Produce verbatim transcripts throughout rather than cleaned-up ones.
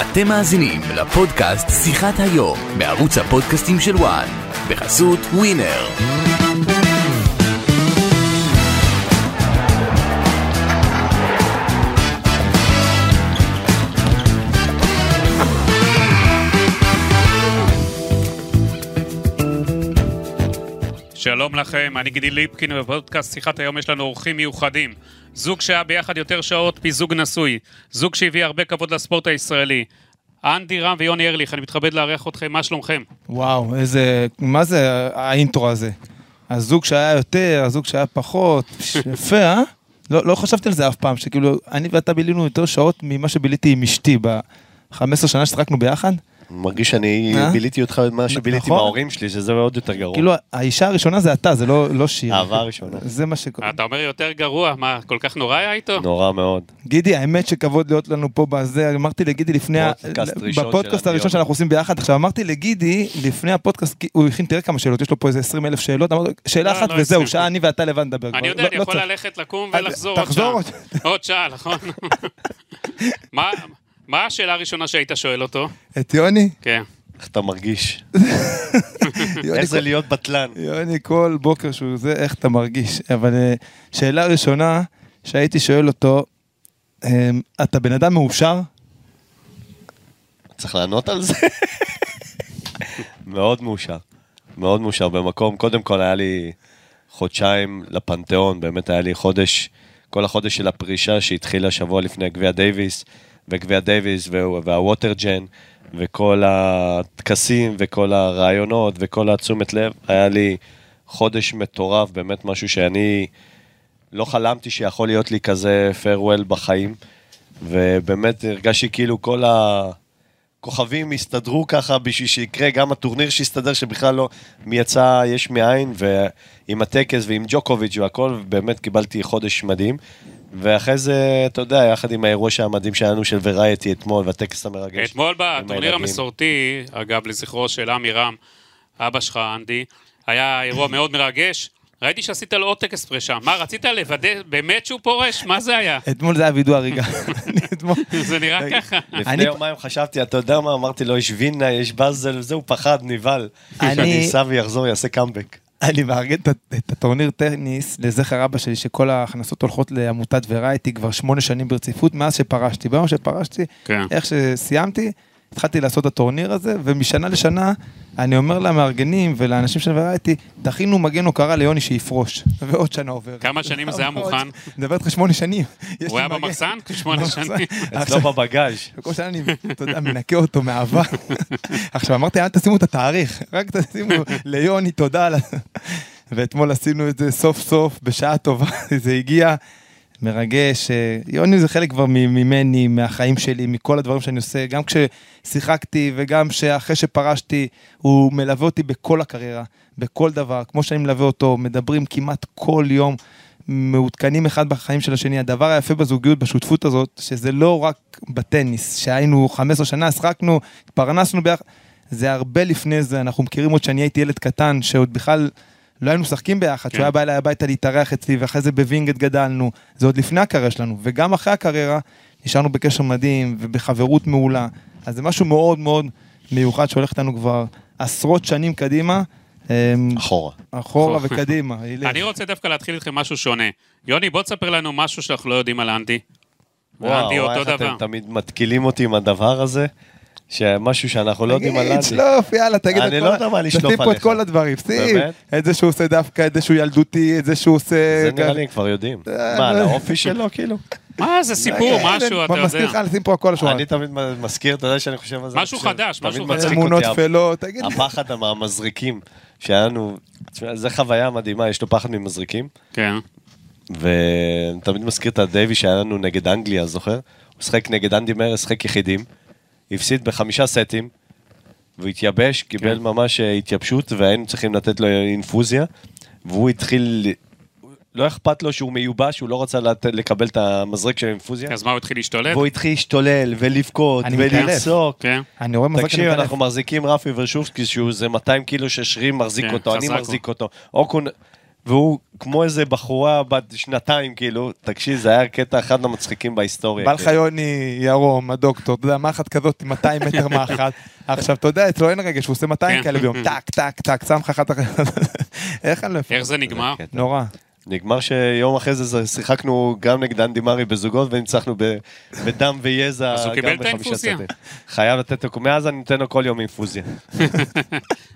אתם מאזינים לפודקאסט שיחת היום בערוץ הפודקאסטים של וואן בחסות ווינר. שלום לכם, אני גדי ליפקין, ובפודקאסט שיחת היום יש לנו אורחים מיוחדים. זוג שהיה ביחד יותר שעות מזוג נשוי, זוג שהביא הרבה כבוד לספורט הישראלי. אנדי רם ויוני ארליך, אני מתכבד לארח אתכם, מה שלומכם? וואו, איזה, מה זה האינטרו הזה? הזוג שהיה יותר, הזוג שהיה פחות, יפה, אה? לא, לא חשבתי על זה אף פעם, שכאילו, אני ואתה בילינו יותר שעות ממה שביליתי עם אשתי ב-חמש עשרה שנה ששחקנו ביחד. מרגיש שאני ביליתי אותך מה שביליתי מההורים שלי, שזה עוד יותר גרוע. כאילו, האישה הראשונה זה אתה, זה לא שיר. האהבה הראשונה. זה מה שקורה. אתה אומר יותר גרוע, מה, כל כך נורא היה איתו? נורא מאוד. גידי, האמת שכבוד להיות לנו פה בזה, אמרתי לגידי לפני, בפודקאסט הראשון שאנחנו עושים ביחד, עכשיו אמרתי לגידי, לפני הפודקאסט, הוא הכין, תראה כמה שאלות, יש לו פה איזה עשרים אלף שאלות, שאלה אחת וזהו, שעה אני ואתה לבד נדבר. אני יודע, אני יכול ללכת לקום ולחזור עוד שעה, נכון? מה? מה השאלה הראשונה שהיית שואל אותו? את יוני? כן. איך אתה מרגיש? איזה להיות בטלן. יוני כל בוקר שהוא זה, איך אתה מרגיש? אבל שאלה ראשונה שהייתי שואל אותו, אתה בן אדם מאושר? צריך לענות על זה. מאוד מאושר. מאוד מאושר במקום. קודם כל היה לי חודשיים לפנתיאון, באמת היה לי חודש, כל החודש של הפרישה שהתחילה שבוע לפני גביע דיוויס, וגביע דיוויס והווטרג'ן, וכל התקסים, וכל הרעיונות, וכל התשומת לב, היה לי חודש מטורף, באמת משהו שאני לא חלמתי שיכול להיות לי כזה farewell בחיים, ובאמת הרגשתי כאילו כל הכוכבים הסתדרו ככה, בשביל שיקרה גם הטורניר שהסתדר, שבכלל לא מייצא יש מאין, ועם הטקס ועם ג'וקוביץ' והכל, באמת קיבלתי חודש מדהים, ואחרי זה, אתה יודע, יחד עם האירוע המדהים שלנו של ורייטי אתמול, והטקס המרגש. אתמול בטורניר המסורתי, אגב, לזכרו של אמיר רם, אבא שלך, אנדי, היה אירוע מאוד מרגש. ראיתי שעשית לו עוד טקס פרישה. מה, רצית לוודא באמת שהוא פורש? מה זה היה? אתמול זה היה וידוע הריגה. זה נראה ככה. לפני יומיים חשבתי, אתה יודע מה? אמרתי לו, יש וינה, יש בזל, וזהו פחד, ניבל. שאני אסע ויחזור, יעשה קאמבק. אני מארגן את הטורניר טניס לזכר אבא שלי, שכל ההכנסות הולכות לעמותת ורייטי כבר שמונה שנים ברציפות, מאז שפרשתי. ביום שפרשתי, איך שסיימתי, התחלתי לעשות את הטורניר הזה, ומשנה לשנה, אני אומר למארגנים ולאנשים של ורייטי, תכינו מגן הוקרה ליוני שיפרוש, ועוד שנה עובר. כמה שנים זה היה מוכן? מדבר איתך שמונה שנים. הוא היה במחסן? שמונה שנים. אצלו בבגאז'. וכל שנה אני מנקה אותו מהעבר. עכשיו אמרתי, אל תשימו את התאריך, רק תשימו ליוני, תודה. ואתמול עשינו את זה סוף סוף, בשעה טובה, זה הגיע מרגש. יוני זה חלק כבר ממני, מהחיים שלי, מכל הדברים שאני עושה, גם כששיחקתי וגם שאחרי שפרשתי, הוא מלווה אותי בכל הקריירה, בכל דבר, כמו שאני מלווה אותו, מדברים כמעט כל יום, מעודכנים אחד בחיים של השני. הדבר היפה בזוגיות, בשותפות הזאת, שזה לא רק בטניס, שהיינו חמש עשרה שנה, שחקנו, התפרנסנו ביחד, זה הרבה לפני זה, אנחנו מכירים עוד שאני הייתי ילד קטן, שעוד בכלל לא היינו שחקים ביחד, שהוא היה בא אליי הביתה להתארח אצלי, ואחרי זה בווינגייט גדלנו, זה עוד לפני הקריירה שלנו, וגם אחרי הקריירה, נשארנו בקשר מדהים, ובחברות מעולה, אז זה משהו מאוד מאוד מיוחד, שהולך איתנו כבר עשרות שנים קדימה, אחורה, אחורה וקדימה. אני רוצה דווקא להתחיל איתכם משהו שונה, יוני בוא תספר לנו משהו שאנחנו לא יודעים על אנדי, ואנדי אותו דבר. אתם תמיד מתקילים אותי עם הדבר הזה, שמשהו שאנחנו לא יודעים עליו. תשלוף, יאללה, תגיד את כל... אני לא יודע מה לשלוף עליך. תתיפ פה את כל הדברים, שים. את זה שהוא עושה דווקא, את זה שהוא ילדותי, את זה שהוא עושה... זה נראה לי, כבר יודעים. מה, לאופי שלו, כאילו? מה, זה סיפור, משהו, אתה יודע. מזכיר לך, נשים פה הכל השורה. אני תמיד מזכיר, אתה יודע שאני חושב על זה. משהו חדש, משהו חדש. אמונות פלות, תגיד לי. הפחד מהמזריקים, שאנו... זה חוויה מדהימה, יש לו פחד ממזריקים. כן. ותמיד מזכיר את הדייבי שאנו נגד אנגליה, זוכר? הוא שחק נגד דן דימארי, שחק יחידים. הפסיד בחמישה סטים, והתייבש, קיבל ממש התייבשות, והיינו צריכים לתת לו אינפוזיה, והוא התחיל, לא אכפת לו שהוא מיובש, הוא לא רצה לקבל את המזרק של האינפוזיה. אז מה, הוא התחיל להשתולל? והוא התחיל להשתולל, ולבכות, ולצעוק. תקשיב, אנחנו מחזיקים רפי ורשופסקי, שזה מאתיים קילו ששרים מחזיק אותו, אני מחזיק אותו. והוא כמו איזה בחורה בת שנתיים, כאילו, תקשיב, זה היה קטע אחד המצחיקים בהיסטוריה. בא לך יוני, ירום, הדוקטור, אתה יודע, מאחת כזאת, מאתיים מטר מאחת. עכשיו, אתה יודע, אצלו אין רגע, שהוא עושה מאתיים כאלה ביום, טק, טק, טק, שם לך אחת אחת. איך אני לא אפשר? איך זה נגמר? נורא. נגמר שיום אחרי זה שיחקנו גם נגד דן דימארי בזוגות, ונמצחנו בדם ויזע גם בחמישה סטטים. חייב לתת לו, מאז אני נותן לו כל יום אינפוזיה.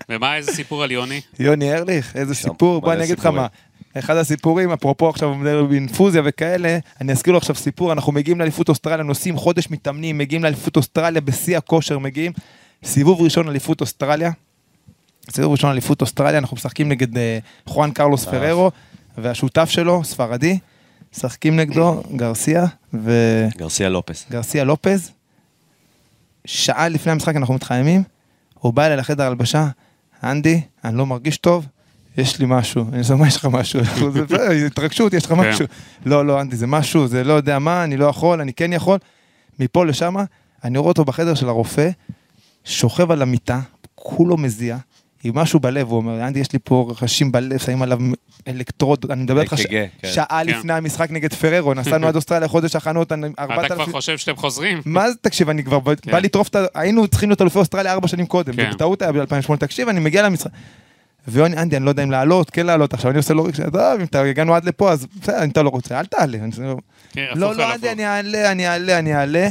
ומה, איזה סיפור על יוני? יוני ארליך, איזה סיפור, בוא אני אגיד לך מה. אחד הסיפורים, אפרופו עכשיו אינפוזיה וכאלה, אני אזכיר לו עכשיו סיפור, אנחנו מגיעים לאליפות אוסטרליה, נוסעים חודש מתאמנים, מגיעים לאליפות אוסטרליה, בשיא הכושר מגיעים, סיבוב ראשון לאליפות אוסטרליה, סיבוב ראשון לאליפות אוסטרליה, אנחנו משחקים נגד חואן קרלוס פררו, והשותף שלו, ספרדי, שחקים נגדו, גרסיה ו... גרסיה לופז. גרסיה לופז. שעה לפני המשחק אנחנו מתחיימים, הוא בא אליי לחדר הלבשה, אנדי, אני לא מרגיש טוב, יש לי משהו, אני אומר, מה יש לך משהו? התרגשות, יש לך משהו. לא, לא, אנדי, זה משהו, זה לא יודע מה, אני לא יכול, אני כן יכול. מפה לשם, אני רואה אותו בחדר של הרופא, שוכב על המיטה, כולו מזיע, עם משהו בלב, הוא אומר, אנדי, יש לי פה רחשים בלב, שמים עליו אלקטרוד, אני מדבר איתך שעה לפני המשחק נגד פררו, נסענו עד אוסטרליה חודש, הכנו אותם ארבעת אלפים... אתה כבר חושב שאתם חוזרים? מה זה, תקשיב, אני כבר בא לטרוף את... היינו צריכים להיות אלופי אוסטרליה ארבע שנים קודם, בטעות היה ב-אלפיים ושמונה, תקשיב, אני מגיע למשחק. ויוני, אנדי, אני לא יודע אם לעלות, כן לעלות, עכשיו אני עושה לא רגע, טוב, אם הגענו עד לפה, אז אתה לא רוצה, אל תעלה. לא, לא, אנדי, אני אעלה, אני אעלה, אני אעלה,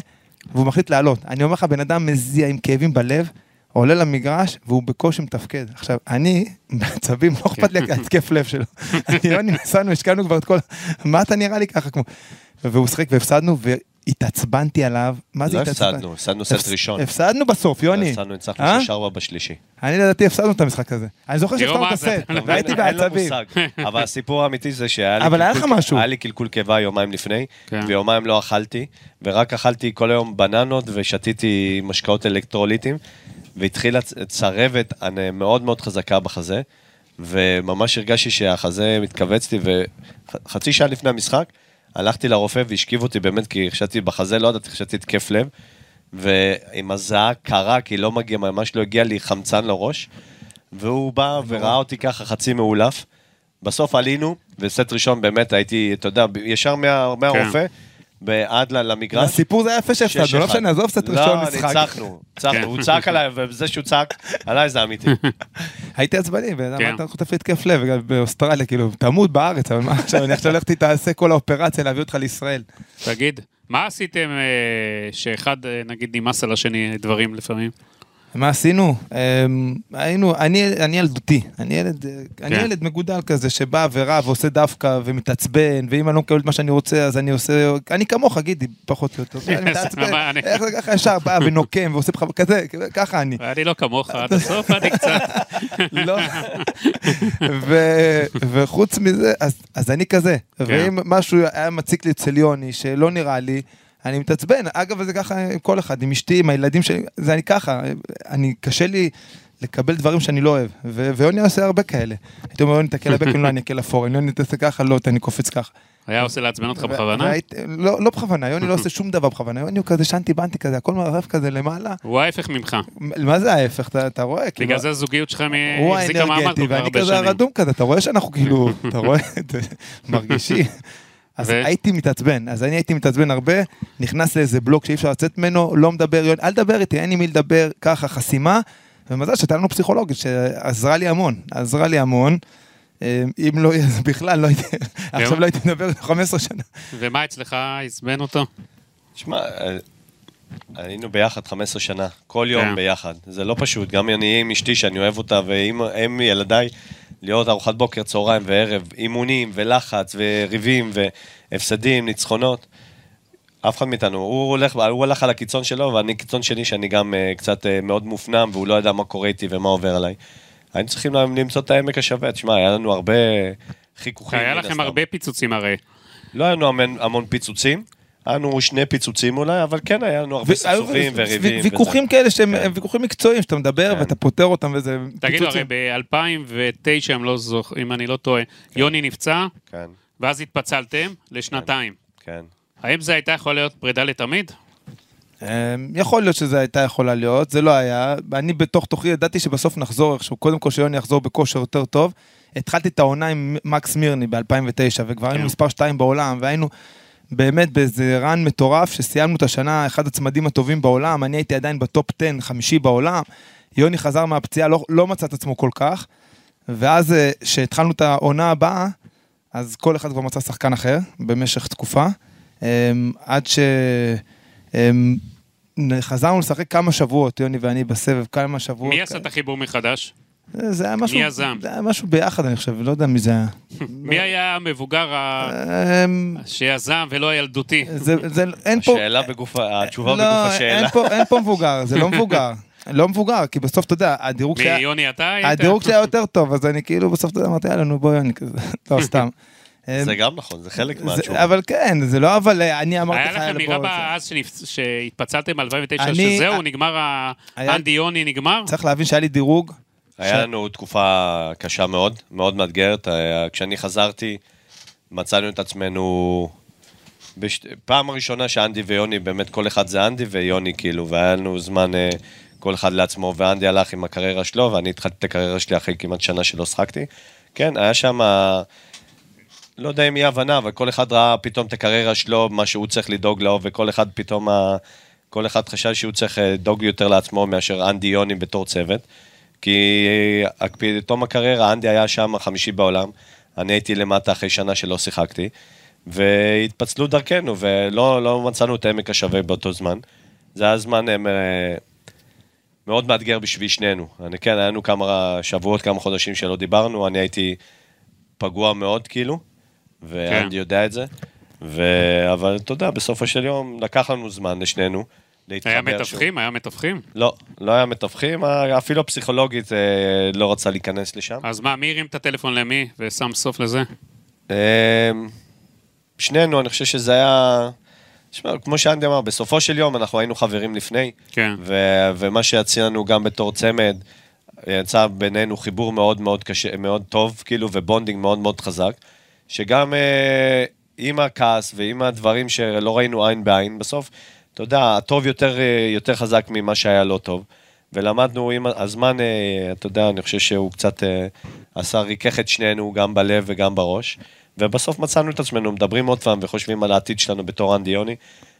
והוא מחליט לעלות. אני אומר לך, בן אדם מזיע עם כאבים בלב, עולה למגרש, והוא בקושי מתפקד. עכשיו, אני, בעצבים, לא אכפת לי התקף לב שלו. אני לא ננסענו, השקענו כבר את כל... מה אתה נראה לי ככה כמו... והוא שחק, והפסדנו, והתעצבנתי עליו. מה זה התעצבנתי? לא הפסדנו, הפסדנו סט ראשון. הפסדנו בסוף, יוני. הפסדנו, הצלחנו ששרבה בשלישי. אני לדעתי, הפסדנו את המשחק הזה. אני זוכר שהפסדנו את הסט, והייתי בעצבים. אבל הסיפור האמיתי זה שהיה לי קלקול קיבה יומיים לפני, ויומיים לא אכלתי, ורק אכלתי כל היום בננות, ושתיתי משקאות אלקטרוליטיים. והתחילה צרבת מאוד מאוד חזקה בחזה, וממש הרגשתי שהחזה מתכווצתי, וחצי שעה לפני המשחק, הלכתי לרופא והשכיב אותי באמת, כי חשבתי בחזה, לא יודעת, חשבתי התקף לב, ועם הזעה קרה, כי לא מגיע, ממש לא הגיע לי חמצן לראש, והוא בא וראה אותי ככה חצי מעולף, בסוף עלינו, וסט ראשון באמת הייתי, אתה יודע, ישר מהרופא, ועד למגרש. הסיפור זה היה יפה שהפסדנו, לא שנעזוב קצת ראשון משחק. לא, ניצחנו, ניצחנו, הוא צעק עליי, וזה שהוא צעק, עליי זה אמיתי. הייתי עצבני, ואתה חוטף להתקף לב, באוסטרליה, כאילו, תמות בארץ, אבל מה עכשיו, אני עכשיו הולך תעשה כל האופרציה, להביא אותך לישראל. תגיד, מה עשיתם שאחד, נגיד, נמאס על השני דברים לפעמים? מה עשינו? היינו, אני ילדותי, אני ילד מגודל כזה שבא ורב ועושה דווקא ומתעצבן, ואם אני לא מקבל את מה שאני רוצה אז אני עושה, אני כמוך, גידי, פחות יותר, אני מתעצבן, איך זה ככה ישר בא ונוקם ועושה כזה, ככה אני. אני לא כמוך, עד הסוף אני קצת. לא, וחוץ מזה, אז אני כזה, ואם משהו היה מציק לי אצל יוני שלא נראה לי, אני מתעצבן, אגב, זה ככה עם כל אחד, עם אשתי, עם הילדים שלי, זה אני ככה, אני, קשה לי לקבל דברים שאני לא אוהב, ויוני עושה הרבה כאלה. הייתי אומר, יוני, תקל לבקן, לא, אני אקל אפור, יוני, תעשה ככה, לא, אני קופץ ככה. היה עושה לעצבן אותך בכוונה? לא בכוונה, יוני לא עושה שום דבר בכוונה, יוני הוא כזה שנתי בנתי כזה, הכל מערב כזה למעלה. הוא ההפך ממך. מה זה ההפך? אתה רואה? בגלל זה הזוגיות שלך החזיקה מעמד כל כך הרבה שנים. אז הייתי מתעצבן, אז אני הייתי מתעצבן הרבה, נכנס לאיזה בלוק שאי אפשר לצאת ממנו, לא מדבר, אל דבר איתי, אין לי מי לדבר, ככה חסימה, ומזל שהייתה לנו פסיכולוגית שעזרה לי המון, עזרה לי המון, אם לא, בכלל, עכשיו לא הייתי מדבר חמש עשרה שנה. ומה אצלך עצבן אותו? תשמע, היינו ביחד חמש עשרה שנה, כל יום ביחד, זה לא פשוט, גם אני עם אשתי שאני אוהב אותה, ועם ילדיי, להיות ארוחת בוקר, צהריים וערב, אימונים ולחץ וריבים והפסדים, ניצחונות, אף אחד מאיתנו, הוא הולך, הוא הלך על הקיצון שלו, ואני קיצון שני שאני גם uh, קצת uh, מאוד מופנם, והוא לא ידע מה קורה איתי ומה עובר עליי. היינו צריכים למצוא את העמק השווה, תשמע, היה לנו הרבה חיכוכים. היה לכם הרבה פיצוצים הרי. לא היינו המון, המון פיצוצים, היינו שני פיצוצים אולי, אבל כן, היה לנו הרבה סכסוכים וריבים. ויכוחים כאלה שהם ויכוחים מקצועיים, שאתה מדבר ואתה פותר אותם וזה פיצוצים. תגידו, הרי ב-אלפיים ותשע, אם אני לא טועה, יוני נפצע, ואז התפצלתם לשנתיים. האם זה הייתה יכולה להיות פרידה לתמיד? יכול להיות שזה הייתה יכולה להיות, זה לא היה. אני בתוך תוכי ידעתי שבסוף נחזור איכשהו, קודם כל שיוני יחזור בכושר יותר טוב, התחלתי את העונה עם מקס מירני ב-אלפיים ותשע, וכבר היינו מספר שתיים בעולם, והיינו באמת באיזה רן מטורף, שסיימנו את השנה, אחד הצמדים הטובים בעולם, אני הייתי עדיין בטופ עשר, חמישי בעולם, יוני חזר מהפציעה, לא, לא מצא את עצמו כל כך, ואז שהתחלנו את העונה הבאה, אז כל אחד כבר מצא שחקן אחר, במשך תקופה, עד ש... חזרנו לשחק כמה שבועות, יוני ואני בסבב, כמה שבועות. מי עשה את החיבור מחדש? זה היה משהו... מי יזם? זה היה משהו ביחד, אני חושב, לא יודע מי זה היה. מי היה המבוגר שיזם ולא הילדותי? השאלה בגופה, התשובה בגופה שאלה. אין פה מבוגר, זה לא מבוגר. לא מבוגר, כי בסוף, אתה יודע, הדירוג שהיה... מיוני, אתה היית? הדירוג שהיה יותר טוב, אז אני כאילו בסוף, אתה יודע, אמרתי, יאללה, נו בוא, יוני, כזה, לא סתם. זה גם נכון, זה חלק מהתשובה. אבל כן, זה לא, אבל אני אמרתי... היה לכם מירה באז שהתפצלתם אלפיים ותשע, שזהו, נגמר, אנדי יוני נגמר? צריך להבין שהיה לי דירוג. היה לנו תקופה קשה מאוד, מאוד מאתגרת. כשאני חזרתי, מצאנו את עצמנו... פעם הראשונה שאנדי ויוני, באמת כל אחד זה אנדי ויוני, כאילו, והיה לנו זמן כל אחד לעצמו, ואנדי הלך עם הקריירה שלו, ואני התחלתי את הקריירה שלי אחרי כמעט שנה שלא שחקתי. כן, היה שם... לא יודע אם היא הבנה, אבל כל אחד ראה פתאום את הקריירה שלו, מה שהוא צריך לדאוג לו, וכל אחד פתאום, כל אחד חשב שהוא צריך לדאוג יותר לעצמו מאשר אנדי יוני בתור צוות, כי פתאום הקריירה, אנדי היה שם החמישי בעולם, אני הייתי למטה אחרי שנה שלא שיחקתי, והתפצלו דרכנו, ולא לא מצאנו את העמק השווה באותו זמן, זה היה זמן מאוד מאתגר בשביל שנינו, אני, כן, היינו כמה שבועות, כמה חודשים שלא דיברנו, אני הייתי פגוע מאוד כאילו, ואנדי יודע את זה, אבל אתה יודע, בסופו של יום לקח לנו זמן לשנינו להתחבר. היה מתווכים? היה מתווכים? לא, לא היה מתווכים, אפילו פסיכולוגית לא רצה להיכנס לשם. אז מה, מי הרים את הטלפון למי ושם סוף לזה? שנינו, אני חושב שזה היה, כמו שאנדי אמר, בסופו של יום אנחנו היינו חברים לפני, ומה שהציענו גם בתור צמד, יצא בינינו חיבור מאוד מאוד קשה, מאוד טוב, כאילו, ובונדינג מאוד מאוד חזק, שגם אה, עם הכעס ועם הדברים שלא ראינו עין בעין, בסוף, אתה יודע, הטוב יותר, יותר חזק ממה שהיה לא טוב, ולמדנו עם הזמן, אה, אתה יודע, אני חושב שהוא קצת אה, עשה ריכך את שנינו, גם בלב וגם בראש, ובסוף מצאנו את עצמנו, מדברים עוד פעם וחושבים על העתיד שלנו בתור אנדי יוני,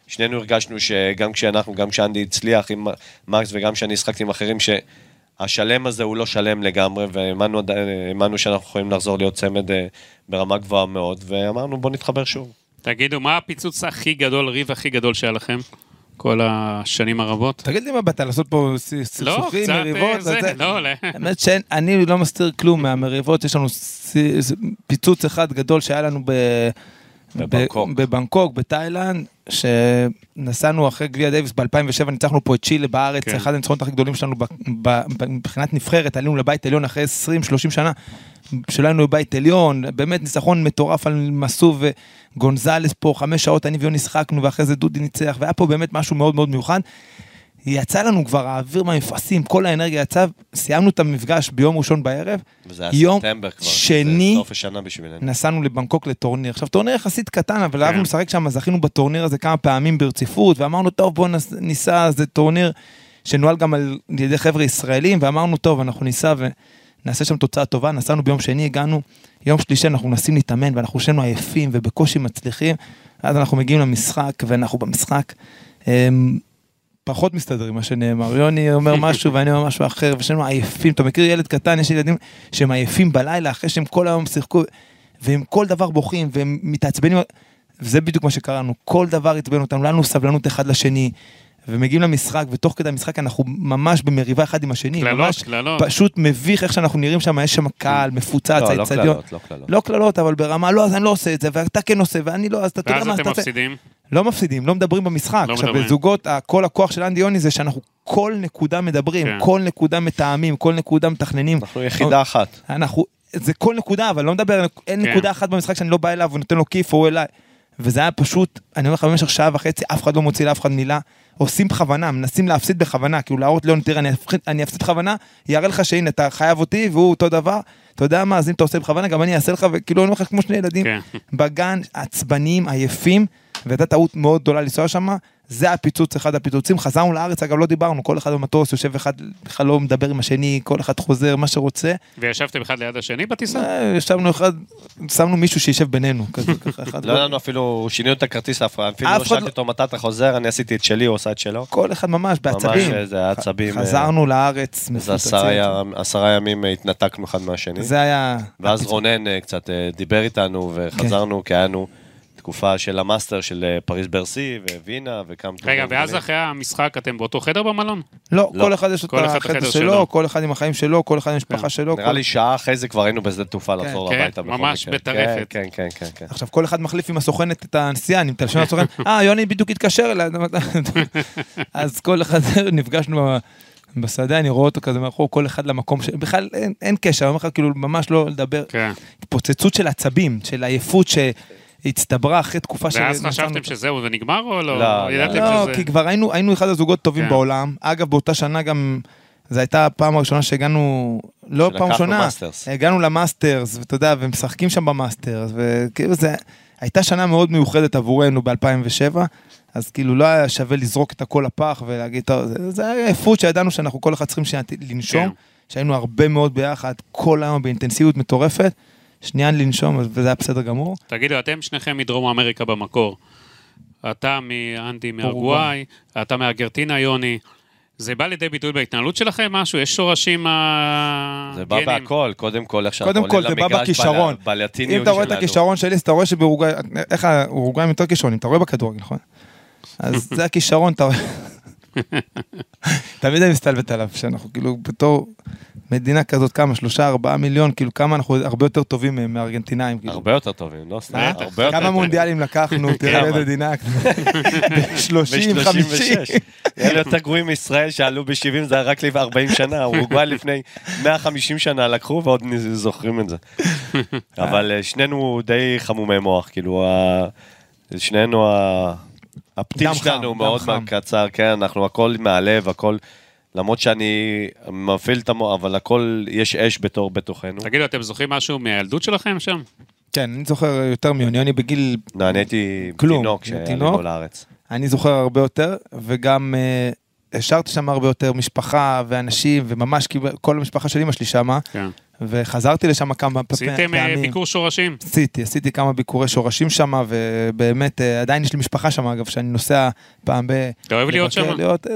שנינו הרגשנו שגם כשאנחנו, גם כשאנדי הצליח עם מקס וגם כשאני שחקתי עם אחרים, שהשלם הזה הוא לא שלם לגמרי, והאמנו שאנחנו יכולים לחזור להיות צמד אה, ברמה גבוהה מאוד, ואמרנו בוא נתחבר שוב. תגידו, מה הפיצוץ הכי גדול, ריב הכי גדול שהיה לכם כל השנים הרבות? תגיד לי מה באת, לעשות פה סכסוכים, מריבות? לא, לא. האמת שאני לא מסתיר כלום מהמריבות, יש לנו פיצוץ אחד גדול שהיה לנו בבנקוק, בתאילנד, שנסענו אחרי גביע דיוויס ב-אלפיים ושבע, ניצחנו פה את צ'ילה בארץ, אחד הניצחונות הכי גדולים שלנו מבחינת נבחרת, עלינו לבית עליון אחרי עשרים שלושים שנה, שלנו בבית עליון, באמת ניצחון מטורף על מסו וגונזלס פה, חמש שעות אני ויוני שחקנו, ואחרי זה דודי ניצח, והיה פה באמת משהו מאוד מאוד מיוחד, יצא לנו כבר האוויר מהמפעסים, כל האנרגיה יצא, סיימנו את המפגש ביום ראשון בערב, וזה היה ספטמבר כבר, שני, נסענו לבנקוק לטורניר, עכשיו טורניר יחסית קטן, אבל אהבנו לשחק שם, זכינו בטורניר הזה כמה פעמים ברציפות, ואמרנו טוב בוא ניסע, זה טורניר שנועל גם על ידי חבר'ה ישראלים, ואמרנו טוב אנחנו ניסע ונעשה שם תוצאה טובה, נסענו ביום שני, הגענו, יום שלישי אנחנו נסים להתאמן, ואנחנו שנו עייפים ובקושי מצליחים, אז אנחנו מגיעים למשחק, ואנחנו במשחק פחות מסתדרים מה שנאמר, יוני אומר משהו ואני אומר משהו אחר, ושהם עייפים, אתה מכיר ילד קטן, יש ילדים שהם עייפים בלילה, אחרי שהם כל היום שיחקו, והם כל דבר בוכים, והם מתעצבנים, וזה בדיוק מה שקראנו, כל דבר התבן אותנו, לנו סבלנות אחד לשני, ומגיעים למשחק, ותוך כדי המשחק אנחנו ממש במריבה אחד עם השני, ממש פשוט מביך איך שאנחנו נראים שם, יש שם קהל, מפוצץ, לא כללות, אבל ברמה, לא, אז אני לא עושה את זה, ואתה כן עושה, ואני לא, אז אתה תראה מה, לא מפסידים, לא מדברים במשחק. עכשיו, בזוגות, כל הכוח של אנדי יוני זה שאנחנו כל נקודה מדברים, כל נקודה מתאמים, כל נקודה מתכננים. אנחנו יחידה אחת. זה כל נקודה, אבל לא מדבר, אין נקודה אחת במשחק שאני לא בא אליו, ונותן לו כיף, או אליי. וזה היה פשוט, אני אומר לך, במשך שעה וחצי, אף אחד לא מוציא לאף אחד מילה, עושים בכוונה, מנסים להפסיד בכוונה, כאילו להראות לא נתראה, אני אפסיד בכוונה, יראה לך שהנה, אתה חייב אותי, והוא אותו דבר, אתה יודע מה, אז אם אתה עושה בכוונה, גם אני אעשה לך, וכאילו, אני אומר לך כמו שני ילדים, בגן, עצבנים, עייפים, והייתה טעות מאוד גדולה לנסוע שם, זה הפיצוץ, אחד הפיצוצים, חזרנו לארץ, אגב לא דיברנו, כל אחד במטוס, יושב אחד, אחד לא מדבר עם השני, כל אחד חוזר, מה שרוצה. וישבתם אחד ליד השני בטיסה? ישבנו אחד, שמנו מישהו שישב בינינו, כזה ככה אחד. לא ידענו אפילו, שינינו את הכרטיס ההפרעה, אפילו לא שאלתי אותו מתי אתה חוזר, אני עשיתי את שלי, הוא עושה את שלו. כל אחד ממש, בעצבים. ממש, זה היה עצבים. חזרנו לארץ. זה עשרה ימים התנתקנו אחד מהשני. זה היה... ואז רונן קצת דיבר איתנו וחזרנו, כי היינו תקופה של המאסטר של פריז ברסי ווינה וכמה... רגע, ואז אחרי המשחק אתם באותו חדר במלון? לא, כל אחד יש את החדר שלו, כל אחד עם החיים שלו, כל אחד עם המשפחה שלו. נראה לי שעה אחרי זה כבר היינו בשדה תעופה לחזור הביתה. כן, ממש בטרפת. כן, כן, כן. עכשיו, כל אחד מחליף עם הסוכנת את הנסיעה, אני מתלשם לסוכנת, אה, יוני בדיוק התקשר אליי. אז כל אחד נפגשנו בשדה, אני רואה אותו כזה מאחור, כל אחד למקום, בכלל אין קשר, אני אומר כאילו ממש לא לדבר. התפוצצות של עצבים, של עייפות ש... הצטברה אחרי תקופה של... ואז חשבתם שזהו ונגמר או לא? לא, כי כבר היינו אחד הזוגות טובים בעולם. אגב, באותה שנה גם... זו הייתה הפעם הראשונה שהגענו... לא פעם ראשונה. הגענו למאסטרס, ואתה יודע, ומשחקים שם במאסטרס. וכאילו זה... הייתה שנה מאוד מיוחדת עבורנו ב-אלפיים ושבע, אז כאילו לא היה שווה לזרוק את הכל לפח ולהגיד... זה היה איפות שידענו שאנחנו כל אחד צריכים לנשום, שהיינו הרבה מאוד ביחד, כל היום באינטנסיביות מטורפת. שנייה לנשום, וזה היה בסדר גמור. תגידו, אתם שניכם מדרום אמריקה במקור. אתה מאנדי, מארגוואי, אתה מארגנטינה, יוני. זה בא לידי ביטוי בהתנהלות שלכם משהו? יש שורשים הגנים? זה בא בהכל, קודם כל. קודם כל, זה בא בכישרון. אם אתה רואה את הכישרון שלי, אתה רואה שבאורוגאי, איך האורוגאים יותר כישרונים? אתה רואה בכדורגל, נכון? אז זה הכישרון, אתה רואה. תמיד אני מסתלבט עליו, שאנחנו כאילו בתור... מדינה כזאת כמה, שלושה, ארבעה מיליון, כאילו כמה אנחנו הרבה יותר טובים מארגנטינאים. הרבה יותר טובים, לא סתם. כמה מונדיאלים לקחנו, תראה איזה דינה. שלושים, חמישים. אלה יותר גרועים מישראל שעלו ב-שבעים, זה היה רק לפני ארבעים שנה, אורוגוואי לפני מאה וחמישים שנה לקחו, ועוד זוכרים את זה. אבל שנינו די חמומי מוח, כאילו, שנינו, הפתיל שלנו מאוד קצר, כן, אנחנו הכל מהלב, הכל... למרות שאני מפעיל את המוח, אבל הכל יש אש בתור בתוכנו. תגידו, אתם זוכרים משהו מהילדות שלכם שם? כן, אני זוכר יותר מיוני, אני בגיל... לא, אני הייתי תינוק שעלינו לארץ. אני זוכר הרבה יותר, וגם השארתי שם הרבה יותר משפחה ואנשים, וממש כל המשפחה של אמא שלי שמה, וחזרתי לשם כמה פעמים. עשיתם ביקור שורשים? עשיתי, עשיתי כמה ביקורי שורשים שם, ובאמת עדיין יש לי משפחה שם, אגב, שאני נוסע פעם ב... אתה אוהב להיות שם?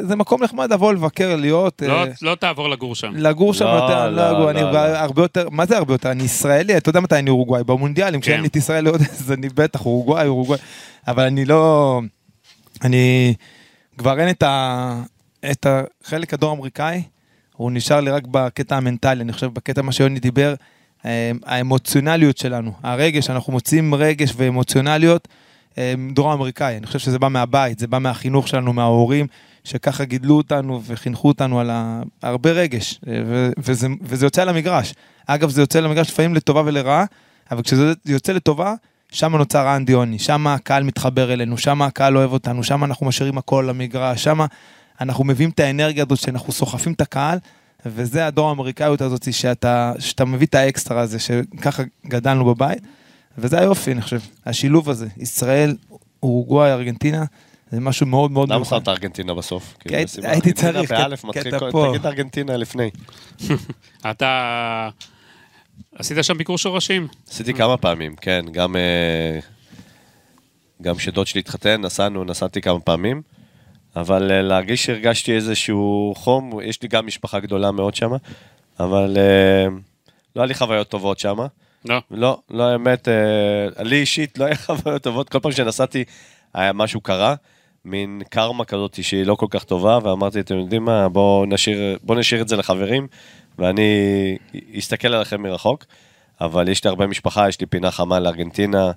זה מקום נחמד, אבוא לבקר, להיות... לא תעבור לגור שם. לגור שם יותר, לא, אני הרבה יותר... מה זה הרבה יותר? אני ישראלי, אתה יודע מתי אני אורוגוואי, במונדיאלים, כשאין לי את ישראל, אז אני בטח אורוגוואי, אורוגוואי, אבל אני לא... אני... כבר אין את החלק הדרום-אמריקאי, הוא נשאר לי רק בקטע המנטלי, אני חושב בקטע מה שיוני דיבר, האמוציונליות שלנו, הרגש, אנחנו מוצאים רגש ואמוציונליות דרום אמריקאי, אני חושב שזה בא מהבית, זה בא מהחינוך שלנו, מההורים, שככה גידלו אותנו וחינכו אותנו על הרבה רגש, וזה, וזה יוצא למגרש. אגב, זה יוצא למגרש לפעמים לטובה ולרעה, אבל כשזה יוצא לטובה, שם נוצר האנדי יוני, שם הקהל מתחבר אלינו, שם הקהל אוהב אותנו, שם אנחנו משאירים הכל למגרש, שם אנחנו מביאים את האנרגיה הזאת שאנחנו סוחפים את הקהל, וזה הדור האמריקאיות הזאת שאתה, שאתה מביא את האקסטרה הזה, שככה גדלנו בבית, וזה היופי, אני חושב. השילוב הזה, ישראל, אורוגוואי, ארגנטינה, זה משהו מאוד מאוד... למה שמת ארגנטינה בסוף? הייתי צריך, קטע פה. תגיד ארגנטינה לפני. אתה... עשית שם ביקור שורשים? עשיתי כמה פעמים, כן. גם שדוד שלי התחתן, נסענו, נסעתי כמה פעמים, אבל להרגיש שהרגשתי איזשהו חום, יש לי גם משפחה גדולה מאוד שם, אבל לא היה לי חוויות טובות שם. לא. לא, לא האמת, לי אישית לא היה חוויות טובות, כל פעם שנסעתי היה משהו קרה, מין קרמה כזאת שהיא לא כל כך טובה, ואמרתי, אתם יודעים מה, בואו נשאיר, בואו נשאיר את זה לחברים, ואני אסתכל עליכם מרחוק, אבל יש לי הרבה משפחה, יש לי פינה חמה לארגנטינה,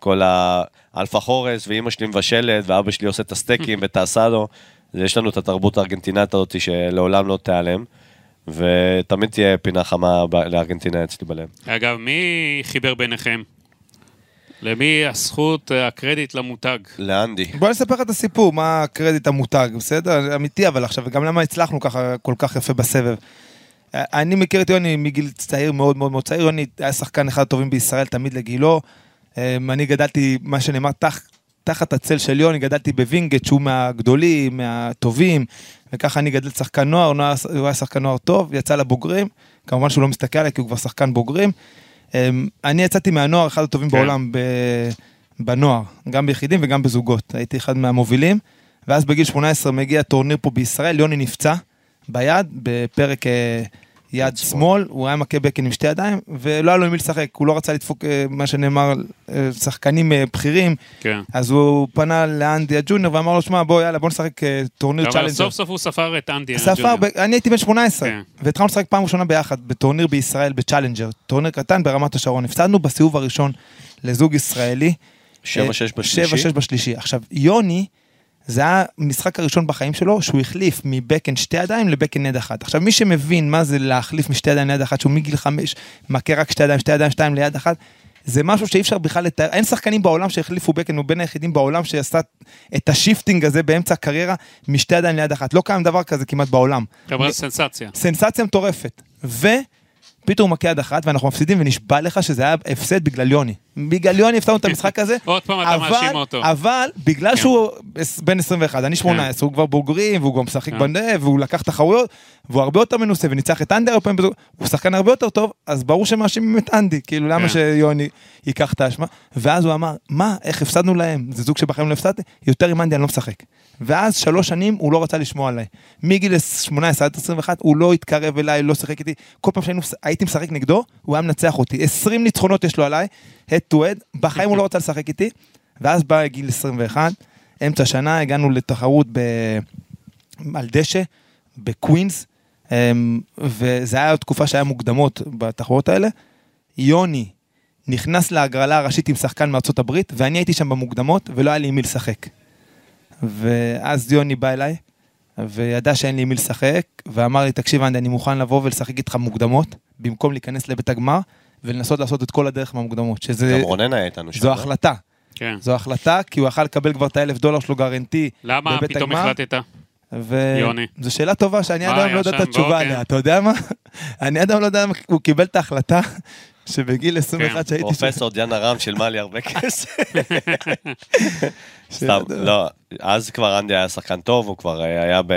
כל האלפה חורס, ואימא שלי מבשלת, ואבא שלי עושה את הסטייקים ואת האסדו, יש לנו את התרבות הארגנטינית הזאת שלעולם לא תיעלם, ותמיד תהיה פינה חמה לארגנטינה אצלי בלב. אגב, מי חיבר ביניכם? למי הזכות, הקרדיט למותג? לאנדי. בוא נספר את הסיפור, מה הקרדיט המותג, בסדר? אמיתי, אבל עכשיו, וגם למה הצלחנו ככה כל כך יפה בסבב. אני מכיר את יוני מגיל צעיר, מאוד מאוד מאוד צעיר, יוני היה שחקן אחד הטובים בישראל, תמיד לגילו. אני גדלתי, מה שנאמר, תח, תחת הצל של יוני, גדלתי בווינגייט, שהוא מהגדולים, מהטובים, וככה אני גדל שחקן נוער, נוער, הוא היה שחקן נוער טוב, יצא לבוגרים, כמובן שהוא לא מסתכל עליי, כי הוא כבר שחקן בוגרים. אני יצאתי מהנוער, אחד הטובים כן. בעולם, בנוער, גם ביחידים וגם בזוגות, הייתי אחד מהמובילים, ואז בגיל שמונה עשרה מגיע טורניר פה בישראל, יוני נפצע ביד, בפרק יד שמאל, הוא היה מכה בקן עם שתי ידיים, ולא היה לו עם מי לשחק, הוא לא רצה לדפוק מה שנאמר, שחקנים בכירים, כן. אז הוא פנה לאנדי הג'ונר, ואמר לו, שמע, בוא, יאללה, בוא נשחק טורניר צ'אלנג'ר. אבל סוף סוף הוא ספר את אנדי הג'ונר. אני הייתי בן שמונה עשרה, כן. והתחלנו לשחק פעם ראשונה ביחד, בטורניר בישראל, בצ'אלנג'ר, טורניר קטן ברמת השרון, הפסדנו בסיבוב הראשון לזוג ישראלי, שבע שש בשלישי. שבע שש בשלישי. עכשיו, יוני, זה היה המשחק הראשון בחיים שלו, שהוא החליף מבקן שתי ידיים לבקן יד אחת. עכשיו, מי שמבין מה זה להחליף משתי ידיים ליד אחת, שהוא מגיל חמש, מכה רק שתי ידיים, שתי ידיים, שתיים ליד אחת, זה משהו שאי אפשר בכלל לתאר. אין שחקנים בעולם שהחליפו בקן, הוא בין היחידים בעולם שעשה את השיפטינג הזה באמצע הקריירה, משתי ידיים ליד אחת. לא קיים דבר כזה כמעט בעולם. חבר'ה, סנסציה. סנסציה מטורפת. ו... פתאום מכה יד אחת, ואנחנו מפסידים, ונשבע לך שזה היה הפסד בגלל יוני. בגלל יוני הפסדנו את המשחק הזה, עוד פעם אתה מאשים אותו. אבל בגלל שהוא בן עשרים ואחת, אני שמונה עשרה, הוא כבר בוגרים, והוא גם משחק בנב, והוא לקח תחרויות, והוא הרבה יותר מנוסה, וניצח את אנדי, הוא שחקן הרבה יותר טוב, אז ברור שמאשים את אנדי, כאילו למה שיוני ייקח את האשמה, ואז הוא אמר, מה, איך הפסדנו להם? זה זוג שבחיים לא הפסדתי, יותר עם אנדי אני לא משחק. ואז שלוש שנים הוא לא רצה לשמוע עליי. מגיל שמונה עשרה עד עשרים ואחת, הוא לא התקרב אליי, לא שחק איתי. כל פעם שהייתי משחק נגדו, הוא היה מנצח אותי. עשרים ניצחונות יש לו עליי, head to head, בחיים הוא לא רצה לשחק איתי. ואז בא גיל עשרים ואחת, אמצע שנה, הגענו לתחרות ב... על דשא, בקווינס, וזה היה תקופה שהיה מוקדמות בתחרות האלה. יוני נכנס להגרלה הראשית עם שחקן מארצות הברית, ואני הייתי שם במוקדמות, ולא היה לי עם מי לשחק. ואז יוני בא אליי, וידע שאין לי מי לשחק, ואמר לי, תקשיב, אנדי, אני מוכן לבוא ולשחק איתך מוקדמות, במקום להיכנס לבית הגמר, ולנסות לעשות את כל הדרך מהמוקדמות. גם רונן היה איתנו שם. זו החלטה. כן. זו החלטה, כי הוא יכל לקבל כבר את האלף דולר שלו גרנטי בבית הגמר. למה פתאום החלטת? יוני. זו שאלה טובה, שאני עד היום לא יודע את התשובה עליה. אתה יודע מה? אני עד היום לא יודע, הוא קיבל את ההחלטה, שבגיל עשרים ואחת שהייתי... פרופסור דן הרם שילמה לי הרבה כסף. סתם, לא, אז כבר אנדי היה שחקן טוב, הוא כבר היה ב...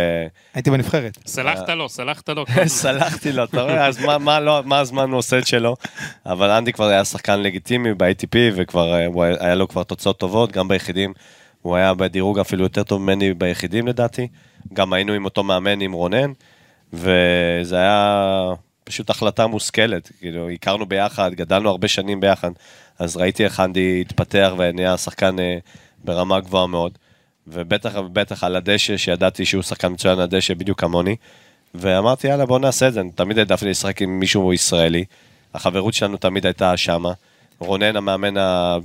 הייתי בנבחרת. סלחת לו, סלחת לו. סלחתי לו, אתה רואה, אז מה הזמן הוא עושה את שלו? אבל אנדי כבר היה שחקן לגיטימי ב-איי טי פי, וכבר היה לו כבר תוצאות טובות, גם ביחידים, הוא היה בדירוג אפילו יותר טוב ממני ביחידים לדעתי, גם היינו עם אותו מאמן עם רונן, וזה היה... פשוט החלטה מושכלת, כאילו, הכרנו ביחד, גדלנו הרבה שנים ביחד, אז ראיתי איך אנדי התפתח ונהיה שחקן אה, ברמה גבוהה מאוד, ובטח ובטח על הדשא, שידעתי שהוא שחקן מצוין על הדשא בדיוק כמוני, ואמרתי, יאללה, בוא נעשה את זה, אני תמיד העדפתי לשחק עם מישהו ישראלי, החברות שלנו תמיד הייתה שמה, רונן המאמן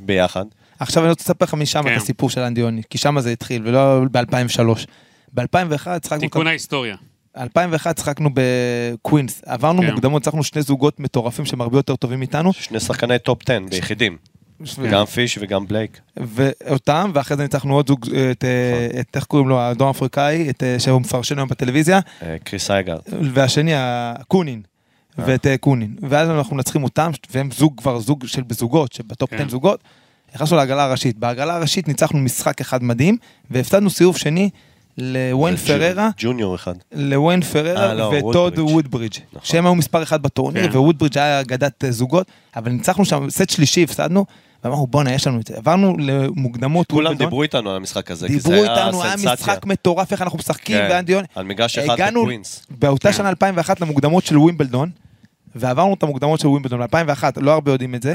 ביחד. עכשיו אני רוצה לספר לך משם כן. את הסיפור של אנדי יוני, כי שמה זה התחיל, ולא ב-אלפיים ושלוש. ב-אלפיים ואחת שחקנו... תיקון כמה... ההיסטוריה. אלפיים ואחת שחקנו בקווינס, עברנו מוקדמות, שחקנו שני זוגות מטורפים שהם הרבה יותר טובים איתנו. שני שחקני טופ עשר ביחידים, גם פיש וגם בלייק. ואותם, ואחרי זה ניצחנו עוד זוג, את איך קוראים לו, הדרום אפריקאי, שהוא מפרשן היום בטלוויזיה. קריס אייגרד. והשני, הקונין, ואת קונין. ואז אנחנו נצחים אותם, והם זוג כבר זוג של בזוגות, שבטופ עשר זוגות, נכנסנו להגרלה הראשית. בהגרלה הראשית ניצחנו משחק אחד מדהים, והפסדנו סיבוב שני לווין פררה, ג'וניור אחד, לווין פררה וטוד וודבריג', שהם היו מספר אחד בטורניר, וודבריג' היה אגדת זוגות, אבל ניצחנו שם, סט שלישי הפסדנו, ואמרנו בואנה יש לנו את זה, עברנו למוקדמות, כולם דיברו איתנו על המשחק הזה, דיברו איתנו, היה משחק מטורף, איך אנחנו משחקים, ואנדי יוני, הגענו באותה שנה אלפיים ואחת למוקדמות של ווימבלדון, ועברנו את המוקדמות של ווימבלדון, אלפיים ואחת, לא הרבה יודעים את זה,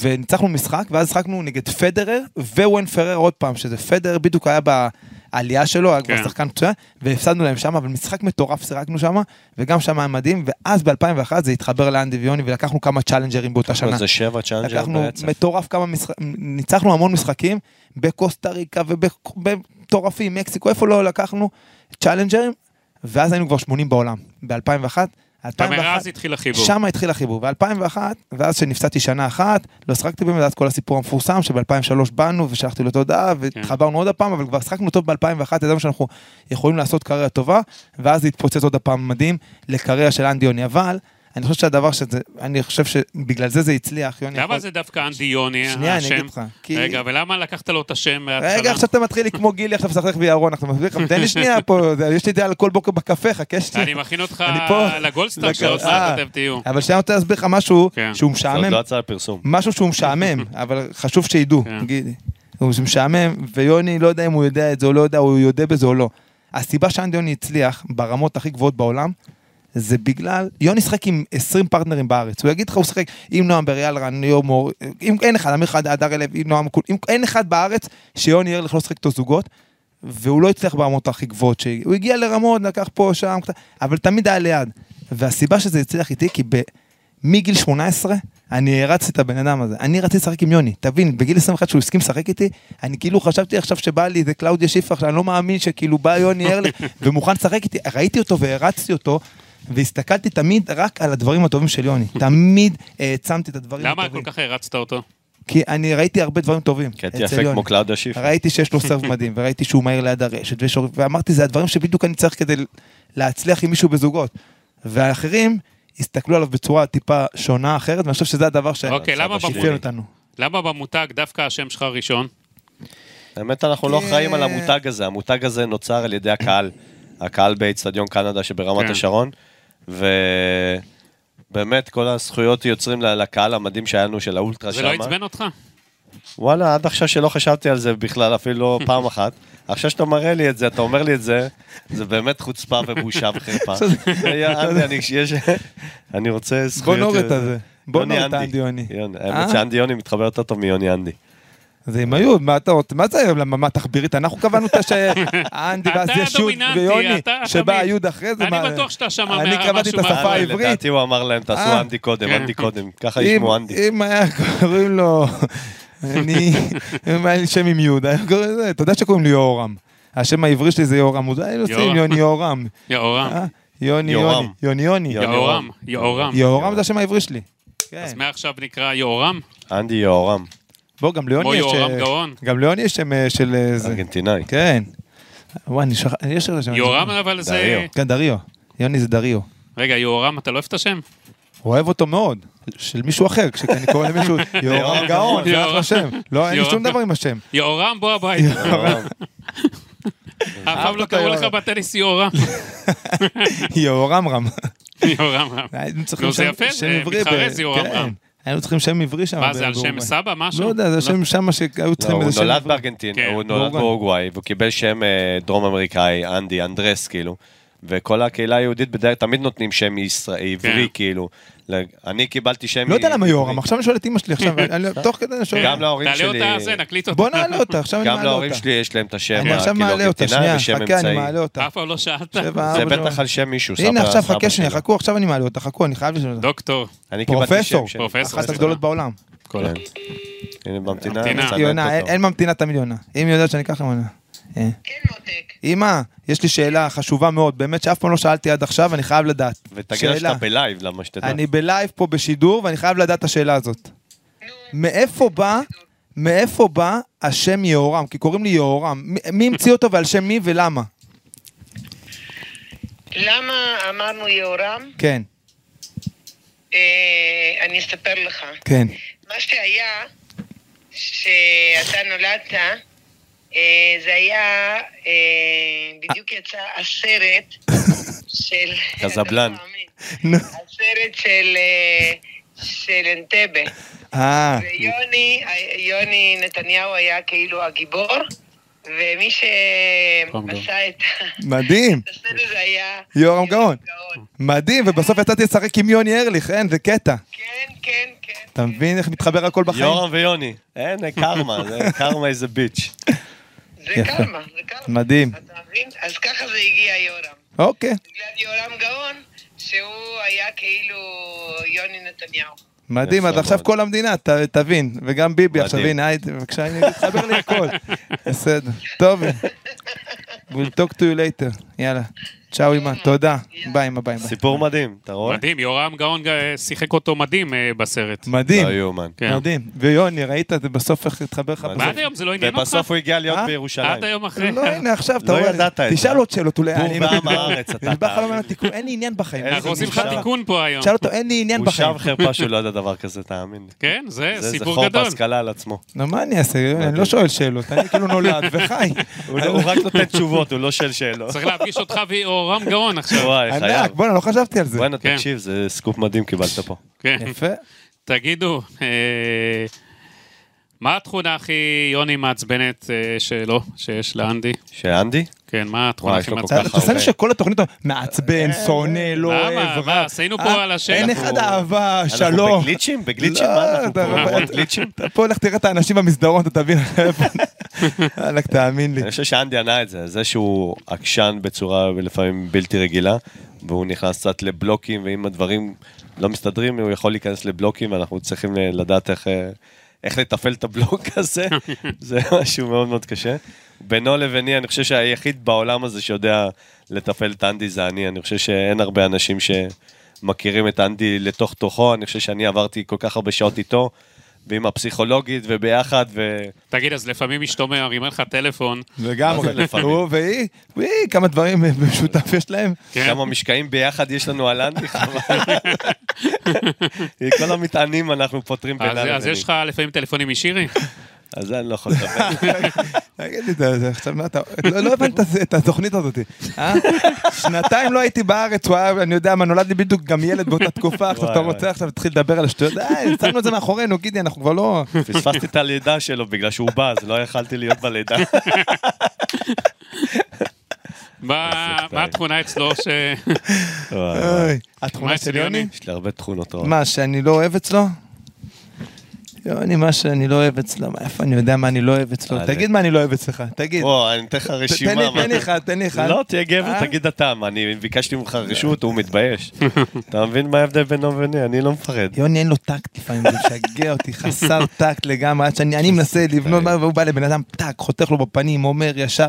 וניצחנו משחק, ואז שחקנו נגד פדרר וואן פרר עוד פעם, שזה פדרר בדיוק היה בעלייה שלו, היה כבר שחקן פצועה, והפסדנו להם שם, אבל משחק מטורף שרקנו שם, וגם שם היה מדהים, ואז ב-אלפיים ואחת זה התחבר לאנדי ויוני, ולקחנו כמה צ'אלנג'רים באותה שנה. זה שבע צ'אלנג'ר בעצם. מטורף כמה משחקים, ניצחנו המון משחקים, בקוסטה ריקה ובטורפים, מקסיקו, איפה לא לקחנו צ'אלנג'רים, ואז היינו כבר שמונים בעולם, ב-אלפיים ואחת אז התחיל החיבור. שם התחיל החיבור, ב-אלפיים ואחת, ואז שנפצעתי שנה אחת, לא שחקתי במדעת כל הסיפור המפורסם, שב-אלפיים ושלוש באנו ושלחתי לו תודה, והתחברנו עוד הפעם, אבל כבר שחקנו טוב ב-אלפיים ואחת, ידענו שאנחנו יכולים לעשות קריירה טובה, ואז התפוצץ עוד הפעם מדהים לקריירה של אנדי יוני, אבל אני חושב שהדבר שזה, אני חושב שבגלל זה זה הצליח, יוני. למה זה דווקא אנדי יוני, השם? שנייה, אני אגיד לך. רגע, ולמה לקחת לו את השם? רגע, עכשיו אתה מתחיל לי כמו גילי, עכשיו שחלך וירון, אנחנו מסבירים לך, תן לי שנייה פה, יש לי דעה על כל בוקר בקפה, חכה שנייה. אני מכין אותך לגולדסטאר שעושה את אתם תהיו. אבל שאני רוצה להסביר לך משהו שהוא משעמם. זה עוד לא הצעה לפרסום. משהו שהוא משעמם, אבל חשוב שידעו, גילי. הוא משעמם, ויוני לא יודע אם הוא יודע את זה או לא יודע, הוא יודע בזה או לא. הסיבה שאנדי יוני הצליח ברמות הכי גבוהות בעולם, זה בגלל, יוני שחק עם עשרים פרטנרים בארץ, הוא יגיד לך, הוא שחק עם נועם בריאל, רן, יום אור, אם אין אחד, אמיר חד, אדר אלב, עם נועם, אם אין אחד בארץ, שיוני ארליך לא שחק אותו זוגות, והוא לא הצליח ברמות הכי גבוהות, הוא הגיע לרמות, לקח פה, שם, אבל תמיד היה ליד, והסיבה שזה הצליח איתי, כי מגיל שמונה עשרה, אני הרצתי את הבן אדם הזה, אני רציתי לשחק עם יוני, תבין, בגיל עשרים ואחת שהוא הסכים לשחק איתי, אני כאילו חשבתי עכשיו שבא לי, זה קלאודיה שיפח, אני לא מאמין שכאילו בא יוני ארליך, ומוכן לשחק איתי, ראיתי אותו והרצתי אותו, והסתכלתי תמיד רק על הדברים הטובים של יוני, תמיד העצמתי את הדברים הטובים. למה כל כך הרצת אותו? כי אני ראיתי הרבה דברים טובים. כי אתה יפה כמו קלאודיה שיפח. ראיתי שיש לו סרב מדהים, וראיתי שהוא מהיר ליד הרשת, ואמרתי, זה הדברים שבדיוק אני צריך כדי להצליח עם מישהו בזוגות. והאחרים הסתכלו עליו בצורה טיפה שונה, אחרת, ואני חושב שזה הדבר ששיפיין אותנו. למה במותג דווקא השם שלך ראשון? האמת, אנחנו לא חיים על המותג הזה. המותג הזה נוצר על ידי הקהל, הקהל באצטדיון קנדה שברמת השרון, ובאמת כל הזכויות יוצרים לקהל המדהים שלנו, של האולטרה שמה. זה לא עצבן אותך? וואלה, עד עכשיו שלא חשבתי על זה בכלל, אפילו פעם אחת. עכשיו שאתה מראה לי את זה, אתה אומר לי את זה, זה באמת חוצפה ובושה וחרפה. אני רוצה זכויות... בוא נורד את זה. בוא נורד את אנדי יוני. האמת שאנדי יוני מתחבר יותר טוב מיוני אנדי. זה עם היו, מה זה היום? למה תחבירית? אנחנו קבענו את האנדי ואז ישות ויוני, שבא היוד אחרי זה. אני בטוח שאתה שם מהרמה שומע. אני קבעתי את השפה העברית. לדעתי הוא אמר להם, תעשו אנדי קודם, אנדי קודם. ככה ישמו אנדי. אם היה קוראים לו... אני, אם היה לי שם עם יהודה, אתה יודע שקוראים לי יורם, השם העברי שלי זה יורם, אולי נוסעים יוני יורם. יורם. יוני יוני. יוני יוני. יורם. יורם. יורם זה השם העברי שלי. אז מעכשיו נקרא יורם? אנדי יורם. בוא, גם ליוני יש... בוא יורם גאון. גם ליוני יש שם של... ארגנטינאי. כן. וואי, יש שם... יורם אבל זה... דריו. כן, דריו. יוני זה דריו. רגע, יורם, אתה לא אוהב את השם? אוהב אותו מאוד, של מישהו אחר, כשאני קורא למישהו, יורם גאון, זה אחלה שם, לא, אין לי שום דבר עם השם. יורם, בוא הבית. יורם. אף לא קראו לך בטניס יורם. יורם רם. יורם רם. לא, זה יפה, מתחרז יורם רם. היינו צריכים שם עברי שם. מה, זה על שם סבא, משהו? לא יודע, זה שם שם שהיו צריכים איזה שם. הוא נולד בארגנטין, הוא נולד באורוגוואי, והוא קיבל שם דרום אמריקאי, אנדי, אנדרס, כאילו. וכל הקהילה היהודית בדרך תמיד נותנים שם עברי, כאילו. אני קיבלתי שם... לא יודע למה יורם, עכשיו אני שואל את אמא שלי, עכשיו, תוך כדי אני שואל... גם להורים שלי... תעלה אותה, אז נקליט אותה. בוא נעלה אותה, עכשיו אני מעלה אותה. גם להורים שלי יש להם את השם... אני עכשיו מעלה אותה, שנייה, חכה, אני מעלה אותה. אף פעם לא שאלת. זה בטח על שם מישהו, סבא. הנה, עכשיו חכה שנייה, חכו, עכשיו אני מעלה אותה, חכו, אני חייב לשאול אותה. דוקטור. פרופסור, אחת הגדולות בעולם. אימא, יש לי שאלה חשובה מאוד, באמת שאף פעם לא שאלתי עד עכשיו, אני חייב לדעת. ותגיד שאתה בלייב, למה שתדע. אני בלייב פה בשידור, ואני חייב לדעת את השאלה הזאת. מאיפה בא, מאיפה בא השם יהורם? כי קוראים לי יהורם. מי המציא אותו ועל שם מי ולמה? למה אמרנו יהורם? כן. אני אספר לך. כן. מה שהיה, שאתה נולדת, זה היה, בדיוק יצא הסרט של... קזבלן. הסרט של אנטבה. ויוני נתניהו היה כאילו הגיבור, ומי שמסע את הסרט זה היה... יורם גאון. מדהים, ובסוף יצאתי לשחק עם יוני ארליך, אין, זה קטע. כן, כן, כן. אתה מבין איך מתחבר הכל בחיים? יורם ויוני. אין, קרמה, קרמה איזה ביץ'. זה קלמה, זה קלמה. מדהים. אתה מבין? אז ככה זה הגיע יורם. אוקיי. בגלל יורם גאון, שהוא היה כאילו יוני נתניהו. מדהים, אז עכשיו כל המדינה, תבין. וגם ביבי, עכשיו הנה, בבקשה, הנה, תחבר לי הכל. בסדר. טוב. We'll talk to you later. יאללה. צ'או אימא, תודה, ביי אימא, ביי אימא. סיפור מדהים, אתה רואה? מדהים, יורם גאון שיחק אותו מדהים בסרט. מדהים, מדהים. ויוני, ראית, בסוף איך התחבר לך? ועד היום זה לא עניין אותך? ובסוף הוא הגיע להיות בירושלים. עד היום אחרי. לא, הנה, עכשיו, אתה רואה, תשאל עוד שאלות, אולי. הוא בא מהארץ, אתה תאמין. אין לי עניין בחיים. אנחנו עושים לך תיקון פה היום. תשאל אותו, אין לי עניין בחיים. הוא שם חרפה שהוא לא יודע דבר כזה, תאמין. כן, זה סיפור גדול. זה חור בהשכלה על עצמו. נו, מה אני אעשה? אני לא שואל שאלות, אני כאילו נולד וחי. הוא רק נותן תשובות, הוא לא שואל שאלות. צריך להפגיש אותך יורם גאון עכשיו. וואי, חייב. בוא'נה, לא חשבתי על זה. בוא'נה, תקשיב, זה סקופ מדהים קיבלת פה. כן. יפה. תגידו, מה התכונה הכי יוני מעצבנת שלו, שיש לאנדי? שאנדי? כן, מה התכונה הכי מעצבנת? אתה עושה שכל התוכנית מעצבן, שונא, לא אוהב, רע. עשינו פה על השם. אין אחד אהבה, שלום. אנחנו בגליצ'ים? בגליצ'ים? מה אנחנו פה? בגליצ'ים? פה הולך תראה את האנשים במסדרות, אתה תבין. הלך, תאמין לי. אני חושב שאנדי ענה את זה, זה שהוא עקשן בצורה לפעמים בלתי רגילה, והוא נכנס קצת לבלוקים, ואם הדברים לא מסתדרים, הוא יכול להיכנס לבלוקים, ואנחנו צריכים לדעת איך... איך לטפל את הבלוק הזה, זה משהו מאוד מאוד קשה. בינו לביני, אני חושב שהיחיד בעולם הזה שיודע לטפל את אנדי זה אני, אני חושב שאין הרבה אנשים שמכירים את אנדי לתוך תוכו, אני חושב שאני עברתי כל כך הרבה שעות איתו, ועם הפסיכולוגית וביחד ו... תגיד, אז לפעמים משתומר, אם אין לך טלפון... לגמרי, הוא והיא, והיא, כמה דברים משותף יש להם. כמה משקעים ביחד יש לנו על אנדי, חבל. כל המטענים אנחנו פותרים בינינו. אז יש לך לפעמים טלפונים משירי? אז אני לא יכול לדבר. תגיד לי, עכשיו מה אתה... לא הבנת את התוכנית הזאת. שנתיים לא הייתי בארץ, אני יודע מה, נולד לי בדיוק גם ילד באותה תקופה, עכשיו אתה רוצה, עכשיו תתחיל לדבר על השטויות, שמנו את זה מאחורינו, גידי, אנחנו כבר לא... פספסתי את הלידה שלו בגלל שהוא בא, אז לא יכלתי להיות בלידה. מה התכונה אצלו ש... התכונה של יוני? יש לי הרבה תכונות. מה, שאני לא אוהב אצלו? יוני, מה שאני לא אוהב אצלו, איפה אני יודע מה אני לא אוהב אצלו, תגיד מה אני לא אוהב אצלך, תגיד. או, אני אתן לך רשימה. תן לי אחד, תן לי אחד. לא, תהיה גבר, תגיד אתה, אני ביקשתי ממך רשות, הוא מתבייש. אתה מבין מה ההבדל בינו וביני, אני לא מפחד. יוני, אין לו טקט לפעמים, זה משגע אותי, חסר טקט לגמרי, עד שאני מנסה לבנות, והוא בא לבן אדם, טק, חותך לו בפנים, אומר ישר,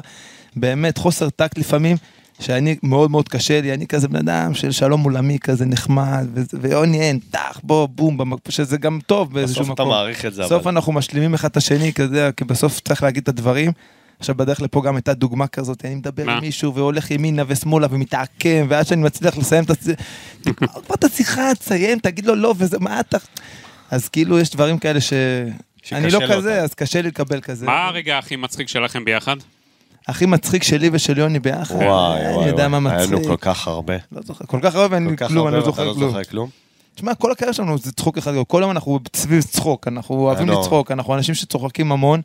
באמת חוסר טקט לפעמים, שאני מאוד מאוד קשה לי, אני כזה בן אדם של שלום עולמי כזה נחמד, ויוני אין, טח, בוא, בום, שזה גם טוב באיזשהו מקום. בסוף אתה מעריך את זה. בסוף אנחנו משלימים אחד את השני כזה, כי בסוף צריך להגיד את הדברים. עכשיו בדרך לפה גם הייתה דוגמה כזאת, אני מדבר עם מישהו והולך ימינה ושמאלה ומתעקם, ועד שאני מצליח לסיים את השיחה, כבר את השיחה, תסיים, תגיד לו לא, וזה, מה אתה... אז כאילו יש דברים כאלה ש... אני לא כזה, אז קשה לי לקבל כזה. מה הרגע הכי מצחיק שלכם ביחד? הכי מצחיק שלי ושל יוני ביחד. וואי, וואי, אני יודע מה מצחיק. היינו כל כך הרבה. לא זוכר, כל כך הרבה, ואני כלום, אני לא זוכר כלום. תשמע, כל הקריירה שלנו זה צחוק אחד, כל יום אנחנו סביב צחוק, אנחנו אוהבים לצחוק, אנחנו אנשים שצוחקים המון.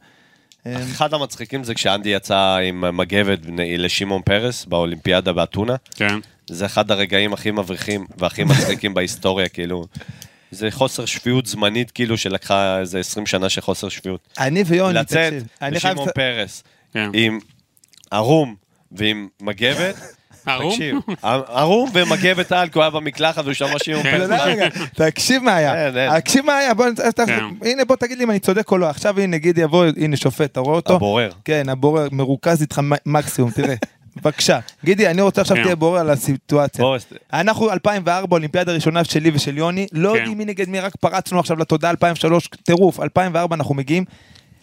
אחד המצחיקים זה כשאנדי יצא עם מגבת לשימון פרס, באולימפיאדה באתונה. כן. זה אחד הרגעים הכי מבריחים, והכי מצחיקים בהיסטוריה, כאילו... זה חוסר שפיות זמנית, כאילו, שלקחה איזה עשרים שנה שחוסר שפיות. אני ויוני, תקשיב. לצאת לשימון פרס עם ערום ועם מגבת, תקשיב, ערום ומגבת על, כי הוא היה במקלחת והוא שמע שיום פרס. תקשיב מה היה, תקשיב מה היה, הנה בוא תגיד לי אם אני צודק או לא, עכשיו הנה גידי יבוא, הנה שופט, אתה רואה אותו? הבורר. כן, הבורר, מרוכז איתך מקסימום, תראה. בבקשה, גידי, אני רוצה עכשיו תהיה בורר על הסיטואציה. אנחנו אלפיים וארבע, אולימפיאדה הראשונה שלי ושל יוני, לא יודעים מי נגד מי, רק פרצנו עכשיו לתודעה אלפיים ושלוש, טירוף, אלפיים וארבע אנחנו מגיעים,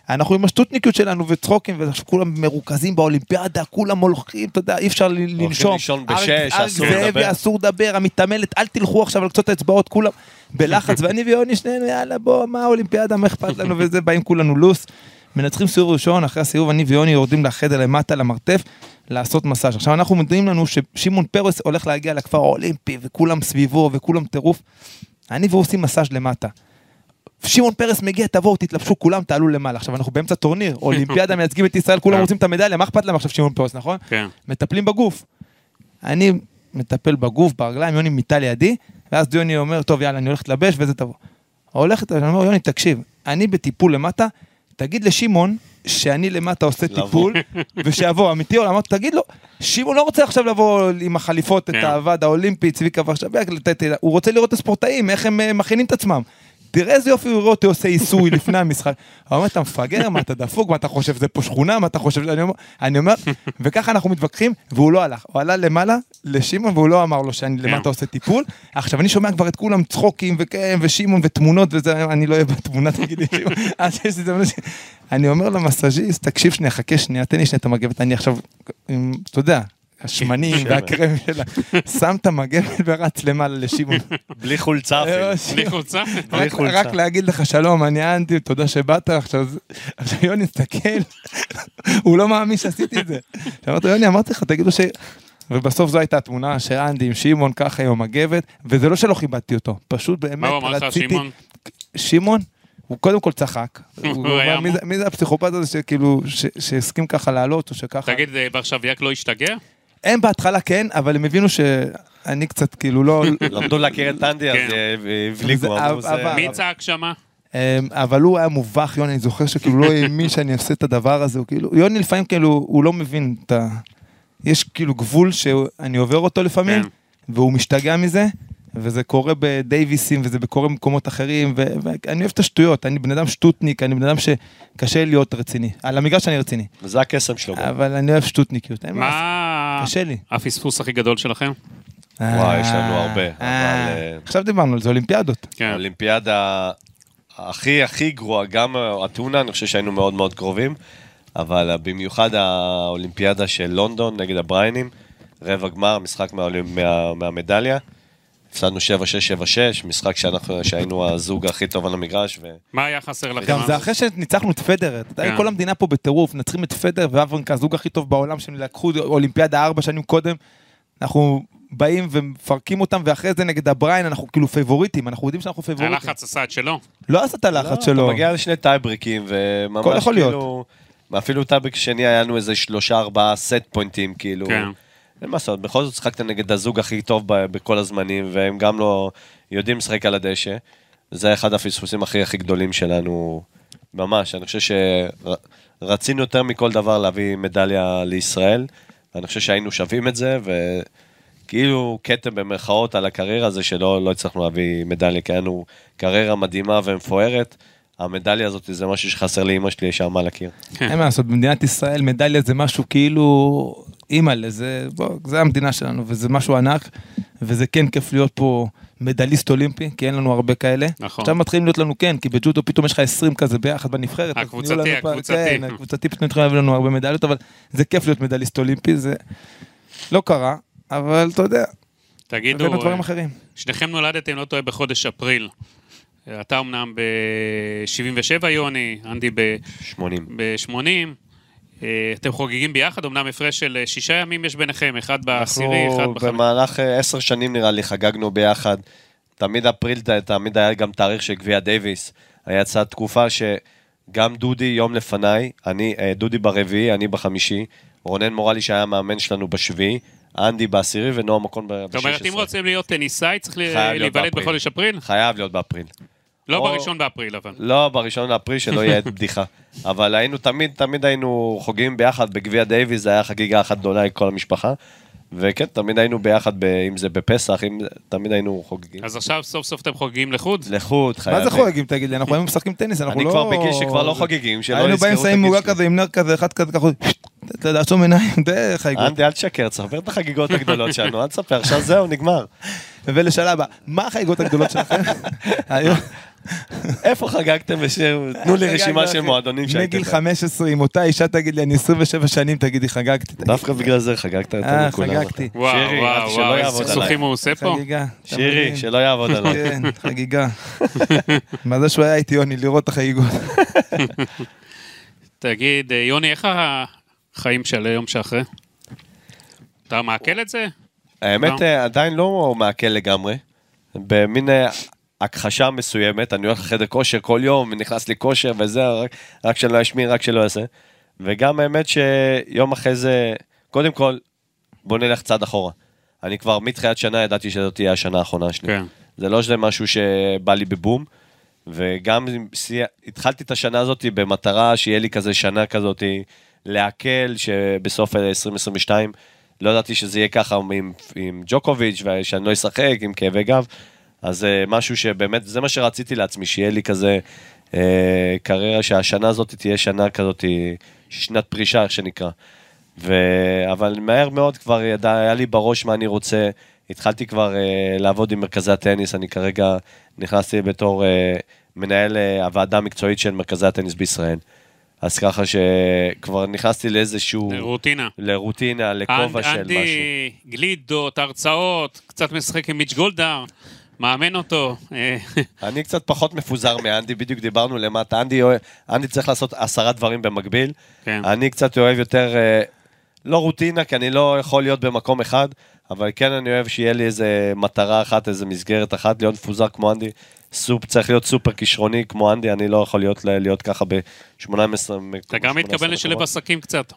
אנחנו עם השטותניקיות שלנו וצחוקים, וכולם מרוכזים באולימפיאדה, כולם הולכים, אתה יודע, אי אפשר לנשום. הולכים לישון בשש, אסור לדבר. אסור לדבר, המתעמלת, אל תלכו עכשיו על קצות האצבעות, כולם בלחץ, ואני ויוני שנינו, יאללה, בוא, מה האולימפיאדה, מה אכפת לנו, וזה באים כולנו לוס. מנצחים סיור ראשון, אחרי הסיור, אני ויוני יורדים לחדר למטה, למרתף, לעשות מסאז'. עכשיו אנחנו מדברים לנו ששימון פרס הולך להגיע לכפר האולימפי, וכולם סביבו, וכולם טירוף. אני ועושים מסאז' למטה. שימון פרס מגיע, תבואו, תתלבשו, כולם תעלו למעלה. עכשיו אנחנו באמצע טורניר, אולימפיאדה, מייצגים את ישראל, כולם רוצים את המדליה, מה אכפת להם עכשיו שימון פרס, נכון? כן. מטפלים בגוף. אני מטפל בגוף, ברגליים, יוני מיטה לידי, ואז יוני אומר, טוב, יאללה, אני הולכת לבש, וזה תבוא. הולכת, אני אומר, יוני, תקשיב, אני בטיפול למטה, תגיד לשימון שאני למטה עושה טיפול, ושיבוא, אמיתי, או למטה, תגיד לו, שימון לא רוצה עכשיו לבוא עם החליפות, את העבד האולימפי, צביקה, הוא רוצה לראות את הספורטאים, איך הם מכינים את עצמם. תראה איזה יופי הוא רואה אותי עושה עיסוי לפני המשחק. הוא אומר, אתה מפגר, מה אתה דפוק, מה אתה חושב, זה פה שכונה, מה אתה חושב, אני אומר, אני אומר, וככה אנחנו מתווכחים, והוא לא הלך. הוא עלה למעלה, לשימון, והוא לא אמר לו שלמה אתה עושה טיפול. עכשיו, אני שומע כבר את כולם צחוקים, ושימון, ותמונות, וזה, אני לא אוהב בתמונה, תגידי, שימון. אני אומר למסאז'יסט, תקשיב שנייה, חכה שנייה, תן לי שנייה את המגבת, אני עכשיו, אתה יודע, השמנים והקרם שלה, שם את המגבת ורץ למעלה לשימון. בלי חולצה אפילו. בלי חולצה? רק להגיד לך, שלום, אני אנדי, תודה שבאת, עכשיו יוני, תסתכל, הוא לא מאמין שעשיתי את זה. אמרתי, יוני, אמרתי לך, תגידו ש... ובסוף זו הייתה התמונה שאנדי עם שימון ככה, עם המגבת, וזה לא שלא חיבדתי אותו, פשוט באמת רציתי... שימון? הוא קודם כל צחק, מי זה הפסיכופת הזה שהסכים ככה לעלות או שככה... תגיד, ועכשיו יק לא השתגע? הם בהתחלה כן, אבל הם הבינו שאני קצת כאילו לא... למדו להכיר את אנדי, אז הבליגו. מי צעק שמה? אבל הוא היה מובך, יוני, אני זוכר שכאילו לא האמין שאני אעשה את הדבר הזה, יוני לפעמים כאילו הוא לא מבין את ה... יש כאילו גבול שאני עובר אותו לפעמים, והוא משתגע מזה, וזה קורה בדייוויסים, וזה קורה במקומות אחרים, ואני אוהב את השטויות, אני בן אדם שטוטניק, אני בן אדם שקשה להיות רציני, על המגרש שאני רציני. וזה הקסם שלו. אבל אני אוהב שטוטניקיות. מה? קשה לי. הפספוס הכי גדול שלכם? וואי, יש לנו הרבה. עכשיו דיברנו על זה, אולימפיאדות. כן. אולימפיאדה הכי הכי גרועה, גם התאונה, אני חושב שהיינו מאוד מאוד קרובים, אבל במיוחד האולימפיאדה של לונדון, נגד הבריינים, רבע גמר, משחק מהמדליה. הפסדנו שבע שש שבע שש, משחק שהיינו הזוג הכי טוב על המגרש. מה היה חסר לכם? גם זה אחרי שניצחנו את פדרר. כל המדינה פה בטירוף, נצחים את פדרר ואברנקה, הזוג הכי טוב בעולם, שהם לקחו אולימפיאדה ארבע שנים קודם. אנחנו באים ומפרקים אותם, ואחרי זה נגד הבריין, אנחנו כאילו פייבוריטים, אנחנו יודעים שאנחנו פייבוריטים. הלחץ עשה את שלו. לא עשה את הלחץ שלו. אתה מגיע לשני טייבריקים, וממש כאילו... אפילו טייבריק שני היה לנו איזה שלושה ארבעה סט פוינטים, כאילו. למעשה, בכל זאת שחקת נגד הזוג הכי טוב בכל הזמנים, והם גם לא יודעים לשחק על הדשא. זה אחד הפספוסים הכי הכי גדולים שלנו, ממש. אני חושב שרצינו יותר מכל דבר להביא מדליה לישראל, ואני חושב שהיינו שווים את זה, וכאילו קטם במרכאות על הקריירה הזה, שלא לא הצלחנו להביא מדליה, כי היינו קריירה מדהימה ומפוארת, המדליה הזאת זה משהו שחסר לאמא שלי, יש עמה לקיר. אין מה לעשות, במדינת ישראל מדליה זה משהו כאילו, אימא לזה, זה המדינה שלנו, וזה משהו ענק, וזה כן כיף להיות פה מדליסט אולימפי, כי אין לנו הרבה כאלה. עכשיו מתחילים להיות לנו כן, כי בג'ודו פתאום יש לך עשרים כזה ביחד בנבחרת. הקבוצתי, הקבוצתי. הקבוצתי פתאום התחילים להביא לנו הרבה מדליות, אבל זה כיף להיות מדליסט אולימפי, זה לא קרה, אבל אתה יודע. תגידו, שניכם נולדתם, לא טועה, בחודש אפריל. אתה אמנם ב-שבעים ושבע יוני, אנדי ב-שמונים, אתם חוגגים ביחד, אמנם הפרש של שישה ימים יש ביניכם, אחד בעשירי, אחד בחמישי. אנחנו במהלך עשר שנים נראה לי חגגנו ביחד, תמיד אפריל, תמיד היה גם תאריך של גביע דיוויס, היה צד תקופה שגם דודי יום לפניי, אני, דודי ברביעי, אני בחמישי, רונן מורלי שהיה המאמן שלנו בשביעי, אנדי בעשירי ונועם מקון ב-שש עשרה. זאת אומרת, אם רוצים להיות טניסאי, צריך להיוולד בחודש אפריל? חייב להיות באפריל. לא בראשון באפריל, אבל. לא, בראשון באפריל שלא יהיה בדיחה. אבל היינו תמיד, תמיד היינו חוגגים ביחד בגביע דיוויס, זה היה חגיגה אחת גדולה לכל המשפחה. וכן, תמיד היינו ביחד, אם זה בפסח, תמיד היינו חוגגים. אז עכשיו סוף סוף אתם חוגגים לחוד? לחוד, חייבים. מה זה חוגגים, תגיד לי? אנחנו היום משחקים טניס, אנחנו לא... אני כבר בגיל שכבר לא חוגגים, שלא נזכרו את הגיל. היינו באים סיים מוגע כזה, עם נר כזה, אחד כזה ככה, אתה יודע, שום עיניים, די חגיגות. אנדי, אל תשקר, תספר את החגיגות הגדולות שלנו, אל תספר, עכשיו זהו, נגמר. ולשאלה הבאה, מה החגיגות הגדולות שלכם? איפה חגגתם? תנו לי רשימה של מועדונים שהייתם. מגיל חמש עשרה, עם אותה אישה תגיד לי, אני עשרים ושבע שנים, תגיד לי, חגגתי. דווקא בגלל זה חגגת יותר מכולם. אה, חגגתי. שירי, שלא יעבוד עליי. סכסוכים הוא עושה פה? חגיגה. שירי, שלא יעבוד עליי. כן, חגיגה. מה זה שהוא היה איתי, יוני, לראות את החגיגות. תגיד, יוני, איך החיים של היום שאחרי? אתה מעכל את זה? האמת, עדיין לא מעכל לגמרי. במין... הכחשה מסוימת, אני הולך לחדר כושר כל יום, ונכנס לי כושר וזה, רק, רק שלא ישמין, רק שלא יעשה. וגם האמת שיום אחרי זה, קודם כל, בוא נלך צעד אחורה. אני כבר מתחילת שנה ידעתי שזאת תהיה השנה האחרונה שלי. כן. זה לא שזה משהו שבא לי בבום, וגם התחלתי את השנה הזאת במטרה שיהיה לי כזה שנה כזאת, להקל שבסוף עשרים עשרים ושתיים, לא ידעתי שזה יהיה ככה עם, עם ג'וקוביץ', ושאני לא אשחק עם כאבי גב, אז משהו שבאמת, זה מה שרציתי לעצמי, שיהיה לי כזה קריירה, שהשנה הזאת תהיה שנה כזאת, שנת פרישה, איך שנקרא. אבל מהר מאוד כבר היה לי בראש מה אני רוצה, התחלתי כבר לעבוד עם מרכזי הטניס, אני כרגע נכנסתי בתור מנהל הוועדה המקצועית של מרכזי הטניס בישראל. אז ככה שכבר נכנסתי לאיזשהו... לרוטינה. לרוטינה, לכובע של משהו. אנדי, גלידות, הרצאות, קצת משחק עם מיץ' גולדהר, מאמן אותו. אני קצת פחות מפוזר מאנדי, בדיוק דיברנו למטה. אנדי, אנדי צריך לעשות עשרה דברים במקביל. כן. אני קצת אוהב יותר, לא רוטינה, כי אני לא יכול להיות במקום אחד, אבל כן אני אוהב שיהיה לי איזו מטרה אחת, איזו מסגרת אחת, להיות מפוזר כמו אנדי. סופ, צריך להיות סופר כישרוני כמו אנדי, אני לא יכול להיות, להיות ככה ב-שמונה עשרה... אתה גם מתכוון לשלב עסקים קצת.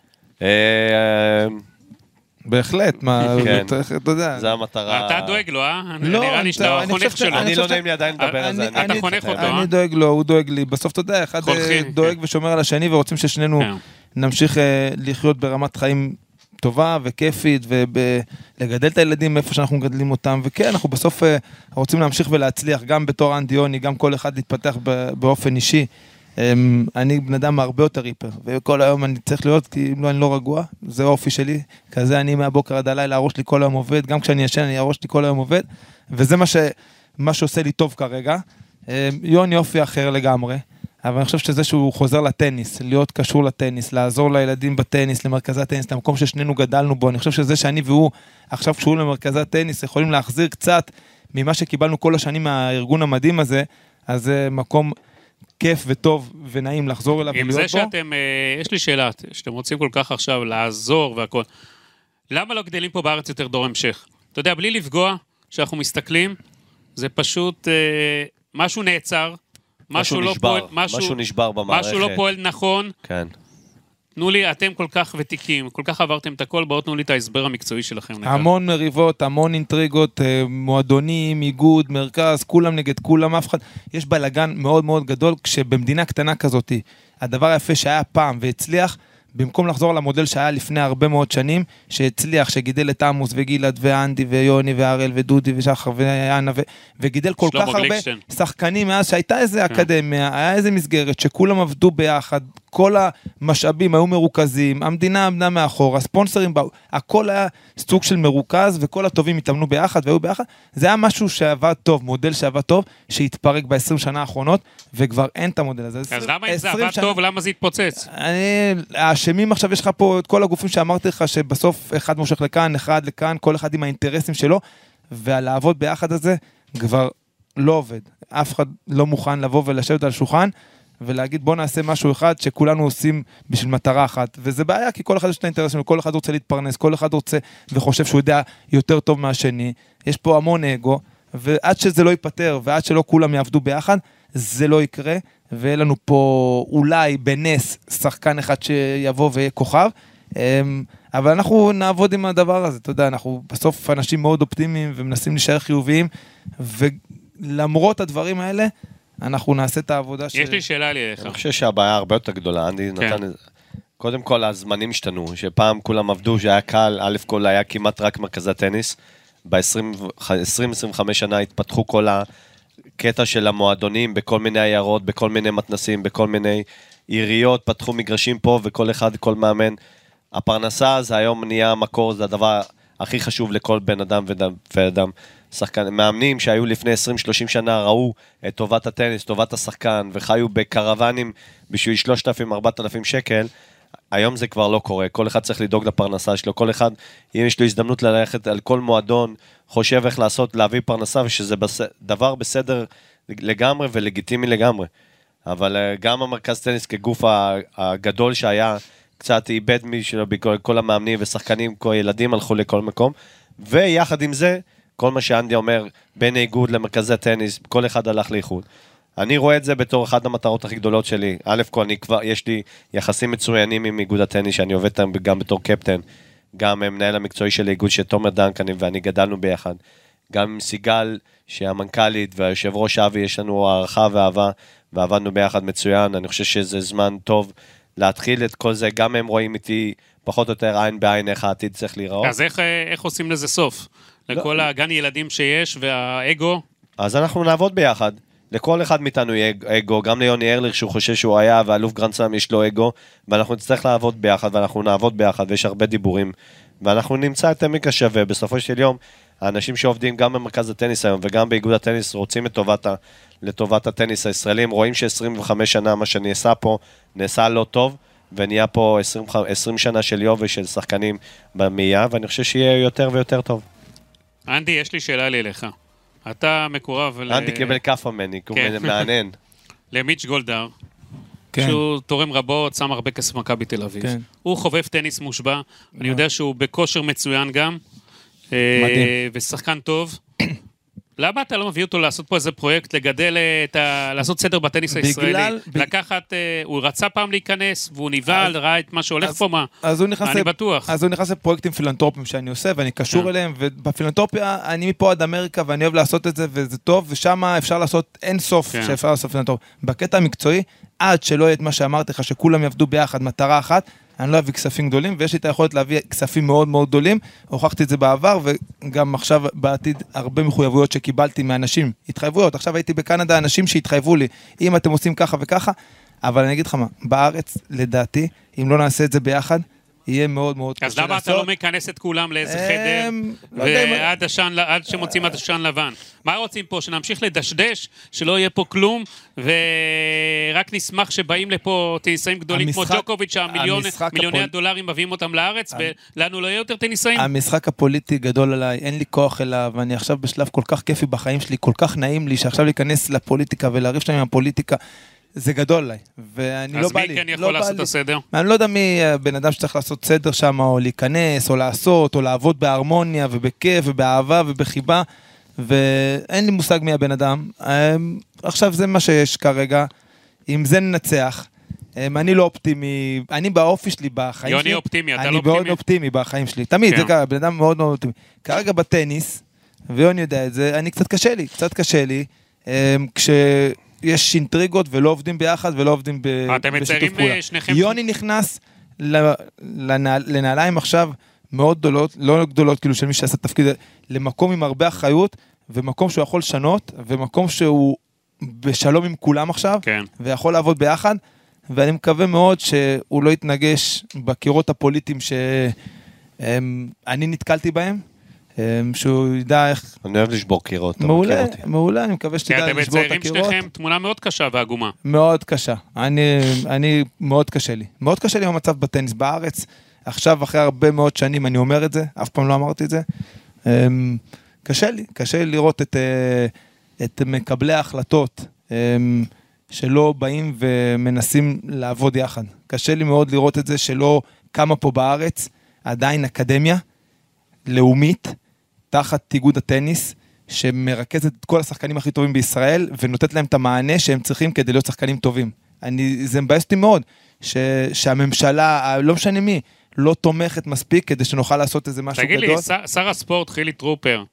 בהחלט, מה... אתה יודע. זה המטרה... אתה דואג לו, אה? נראה לי שאתה חונך שלו. אני לא נעים לי עדיין לדבר על זה. אתה חונך אותו, אה? אני דואג לו, הוא דואג לי. בסוף אתה יודע, אחד דואג ושומר על השני, ורוצים ששנינו נמשיך לחיות ברמת חיים טובה וכיפית, ולגדל את הילדים איפה שאנחנו מגדלים אותם, וכן, אנחנו בסוף רוצים להמשיך ולהצליח, גם בתור אנדי יוני, גם כל אחד להתפתח באופן אישי. אני בן אדם הרבה יותר ריפר, וכל היום אני צריך להיות, כי אם לא, אני לא רגוע, זה האופי שלי, כזה אני מהבוקר עד הלילה, הראש לי כל היום עובד, גם כשאני ישן, אני הראש לי כל היום עובד, וזה מה ש... מה שעושה לי טוב כרגע. יוני אופי אחר לגמרי, אבל אני חושב שזה שהוא חוזר לטניס, להיות קשור לטניס, לעזור לילדים בטניס, למרכזי הטניס, למקום ששנינו גדלנו בו, אני חושב שזה שאני והוא, עכשיו כשהוא למרכזי הטניס, יכולים להחזיר קצת ממה שקיבלנו כל השנים מהארגון המדהים הזה, אז זה מקום כיף וטוב ונעים לחזור אליו ולהיות בו. עם זה שאתם, יש לי שאלה, שאתם רוצים כל כך עכשיו לעזור והכל, למה לא גדלים פה בארץ יותר דור המשך? אתה יודע, בלי לפגוע, כשאנחנו מסתכלים, זה פשוט משהו נעצר, משהו לא פועל, משהו נשבר במערכת. משהו לא פועל נכון. כן. תנו לי, אתם כל כך ותיקים, כל כך עברתם את הכל, בואו תנו לי את ההסבר המקצועי שלכם. המון מריבות, המון אינטריגות, מועדונים, איגוד, מרכז, כולם נגד כולם, אף אחד. יש בלגן מאוד מאוד גדול, כשבמדינה קטנה כזאת, הדבר היפה שהיה פעם והצליח, במקום לחזור למודל שהיה לפני הרבה מאוד שנים, שהצליח, שגידל את עמוס וגילד ואנדי ויוני וארל ודודי ושחר ויאנה, וגידל כל כך הרבה שחקנים, מאז שהייתה איזה אקדמיה, היה איזה מסגרת שכולם עבדו ביחד, כל המשאבים היו מרוכזים, המדינה עמדה מאחור, הספונסרים באו, הכל היה סוג של מרוכז, וכל הטובים התאמנו ביחד והיו ביחד, זה היה משהו שעבד טוב, מודל שעבד טוב, שהתפרק ב-עשרים שנה האחרונות, וכבר אין את המודל הזה. אז למה אם זה עבד טוב, למה זה התפוצץ? האשמים עכשיו, יש לך פה את כל הגופים שאמרתי לך, שבסוף אחד מושך לכאן, אחד לכאן, כל אחד עם האינטרסים שלו, והלעבוד ביחד הזה כבר לא עובד. אף אחד לא מוכן לבוא ולשבת על שולחן, ולהגיד בוא נעשה משהו אחד שכולנו עושים בשביל מטרה אחת, וזה בעיה, כי כל אחד יש את האינטרס שלו, כל אחד רוצה להתפרנס, כל אחד רוצה וחושב שהוא יודע יותר טוב מהשני, יש פה המון אגו, ועד שזה לא ייפטר, ועד שלא כולם יעבדו ביחד, זה לא יקרה, ויהיה לנו פה אולי בנס שחקן אחד שיבוא ויהיה כוכב, אבל אנחנו נעבוד עם הדבר הזה, אתה יודע, אנחנו בסוף אנשים מאוד אופטימיים, ומנסים להישאר חיוביים, ולמרות הדברים האלה, אנחנו נעשה את העבודה ש... יש לי שאלה לי אליך. אני חושב שהבעיה הרבה יותר גדולה, אני נתן... קודם כל, הזמנים השתנו, שפעם כולם עבדו, שהיה קל, א' כל היה כמעט רק מרכזי טניס, ב-עשרים עד עשרים וחמש שנה התפתחו כל הקטע של המועדונים, בכל מיני עיירות, בכל מיני מתנסים, בכל מיני עיריות, פתחו מגרשים פה, וכל אחד, כל מאמן. הפרנסה, זה היום נהיה מקור, זה הדבר הכי חשוב לכל בן אדם ואדם. שחקן, מאמנים שהיו לפני עשרים שלושים שנה ראו את טובת הטניס, טובת השחקן, וחיו בקרוונים בשביל שלושת אלפים ארבעת אלפים שקל, היום זה כבר לא קורה, כל אחד צריך לדאוג לפרנסה שלו, כל אחד, אם יש לו הזדמנות ללכת על כל מועדון, חושב איך לעשות, להביא פרנסה, ושזה בס... דבר בסדר לגמרי ולגיטימי לגמרי, אבל גם המרכז טניס כגוף הגדול שהיה, קצת איבד משלו, כל המאמנים ושחקנים, כל ילדים הלכו לכל מקום, ויחד עם זה, כל מה שאנדי אומר, בין האיגוד למרכזי טניס, כל אחד הלך לאיחוד. אני רואה את זה בתור אחת המטרות הכי גדולות שלי. א' כל, אני כבר, יש לי יחסים מצוינים עם איגוד הטניס, שאני עובד איתם גם בתור קפטן, גם מנהל המקצועי של האיגוד, שתומר דנק ואני גדלנו ביחד. גם עם סיגל, שהמנכ"לית והיושב ראש אבי, יש לנו הערכה ואהבה, ועבדנו ביחד מצוין. אני חושב שזה זמן טוב להתחיל את כל זה. גם הם רואים איתי פחות או יותר עין בעין איך העתיד צריך להיראות. אז איך, איך עושים לזה סוף? לכל הגן ילדים שיש, והאגו, אז אנחנו נעבוד ביחד, לכל אחד מאיתנו יהיה אגו, גם ליוני ארליך שהוא חושב שהוא היה, ואלוף גרנדסלאם יש לו אגו, ואנחנו נצטרך לעבוד ביחד, ואנחנו נעבוד ביחד, ויש הרבה דיבורים, ואנחנו נמצא את עמק השווה. בסופו של יום, האנשים שעובדים גם במרכז הטניס היום, וגם באיגוד הטניס, רוצים את טובת, לטובת הטניס הישראלים, רואים ש-עשרים וחמש שנה מה שנעשה פה, נעשה לא טוב, ונהיה פה עשרים שנה של יובי של שחקנים במאייה, ואני חושב שיהיה יותר ויותר טוב. אנדי, יש לי שאלה לי אליך. אתה מקורב ל... אנדי קיבל כף ממני, כי הוא מענן. למיץ' גולדהר, שהוא תורם רבות, שם הרבה כסף מכבי בתל אביב. הוא חובב טניס מושבע, אני יודע שהוא בכושר מצוין גם, ושחקן טוב. למה אתה לא מביא אותו לעשות פה איזה פרויקט, לגדל את ה... לעשות סדר בטניס הישראלי? לקחת... הוא רצה פעם להיכנס, והוא ניבל, ראה את מה שהולך פה, מה? אני בטוח. אז הוא נכנס לפרויקטים פילנטרופיים שאני עושה, ואני קשור אליהם, ובפילנטרופיה אני מפה עד אמריקה, ואני אוהב לעשות את זה, וזה טוב, ושם אפשר לעשות אין סוף שאפשר לעשות פילנטרופיה. בקטע המקצועי, עד שלא יהיה את מה שאמרתי לך, שכולם יעבדו ביחד, מטרה אחת, אני לא אביא כספים גדולים, ויש לי את היכולת להביא כספים מאוד מאוד גדולים, הוכחתי את זה בעבר, וגם עכשיו בעתיד הרבה מחויבויות שקיבלתי מאנשים, התחייבויות, עכשיו הייתי בקנדה, אנשים שהתחייבו לי, אם אתם עושים ככה וככה, אבל אני אגיד לך מה, בארץ, לדעתי, אם לא נעשה את זה ביחד, יהיה מאוד מאוד קשה לעשות. אז למה אתה לא מכנס את כולם לאיזה חדר, ועד שמוצאים עדשן לבן? מה רוצים פה? שנמשיך לדשדש, שלא יהיה פה כלום, ורק נשמח שבאים לפה טניסאים גדולים כמו ג'וקוביץ', שהמיליוני הדולרים מביאים אותם לארץ, ולנו לא יהיה יותר טניסאים? המשחק הפוליטי גדול עליי, אין לי כוח אליו, ואני עכשיו בשלב כל כך כיפי בחיים שלי, כל כך נעים לי, שעכשיו להיכנס לפוליטיקה ולהריף שם עם הפוליטיקה, זה גדול עליי, ואני לא בא לי. אז מי כן יכול לעשות את הסדר? אני לא יודע מי בן אדם שצריך לעשות סדר שם, או להיכנס, או לעשות, או לעבוד בהרמוניה, ובכיף, ובאהבה, ובחיבה, ואין לי מושג מי הבן אדם. עכשיו זה מה שיש כרגע, אם זה ננצח, אני לא אופטימי, אני באופי שלי בחיים שלי. יוני אופטימי, אתה לא אופטימי? אני מאוד אופטימי בחיים שלי, תמיד, זה כרגע, בן אדם מאוד מאוד אופטימי. כרגע בטניס, ויוני יודע את זה, אני קצת קשה לי, קצת קשה לי, כש... יש אינטריגות ולא עובדים ביחד ולא עובדים בשיתוף פעולה. יוני נכנס לנעליים עכשיו מאוד גדולות, לא גדולות כאילו של מי שעשה תפקיד, למקום עם הרבה אחריות ומקום שהוא יכול לשנות ומקום שהוא בשלום עם כולם עכשיו ויכול לעבוד ביחד, ואני מקווה מאוד שהוא לא יתנגש בקירות הפוליטיים שאני נתקלתי בהם, שהוא ידע איך... אני אוהב לשבור קירות. מעולה, מעולה, אני מקווה שתדע לשבור את הקירות. כי אתם מציירים שניכם תמונה מאוד קשה והגומה. מאוד קשה, אני מאוד קשה לי. מאוד קשה לי במצב בטניס בארץ, עכשיו אחרי הרבה מאוד שנים אני אומר את זה, אף פעם לא אמרתי את זה. קשה לי, קשה לי לראות את מקבלי ההחלטות שלא באים ומנסים לעבוד יחד. קשה לי מאוד לראות את זה שלא קמה פה בארץ, עדיין אקדמיה, לאומית, תחת איגוד הטניס, שמרכזת את כל השחקנים הכי טובים בישראל, ונותנת להם את המענה שהם צריכים כדי להיות שחקנים טובים. אני, זה מבאס אותי מאוד, ש, שהממשלה, לא משנה מי, לא תומכת מספיק כדי שנוכל לעשות איזה משהו גדול. תגיד לי, שר, שר הספורט, חילי טרופר,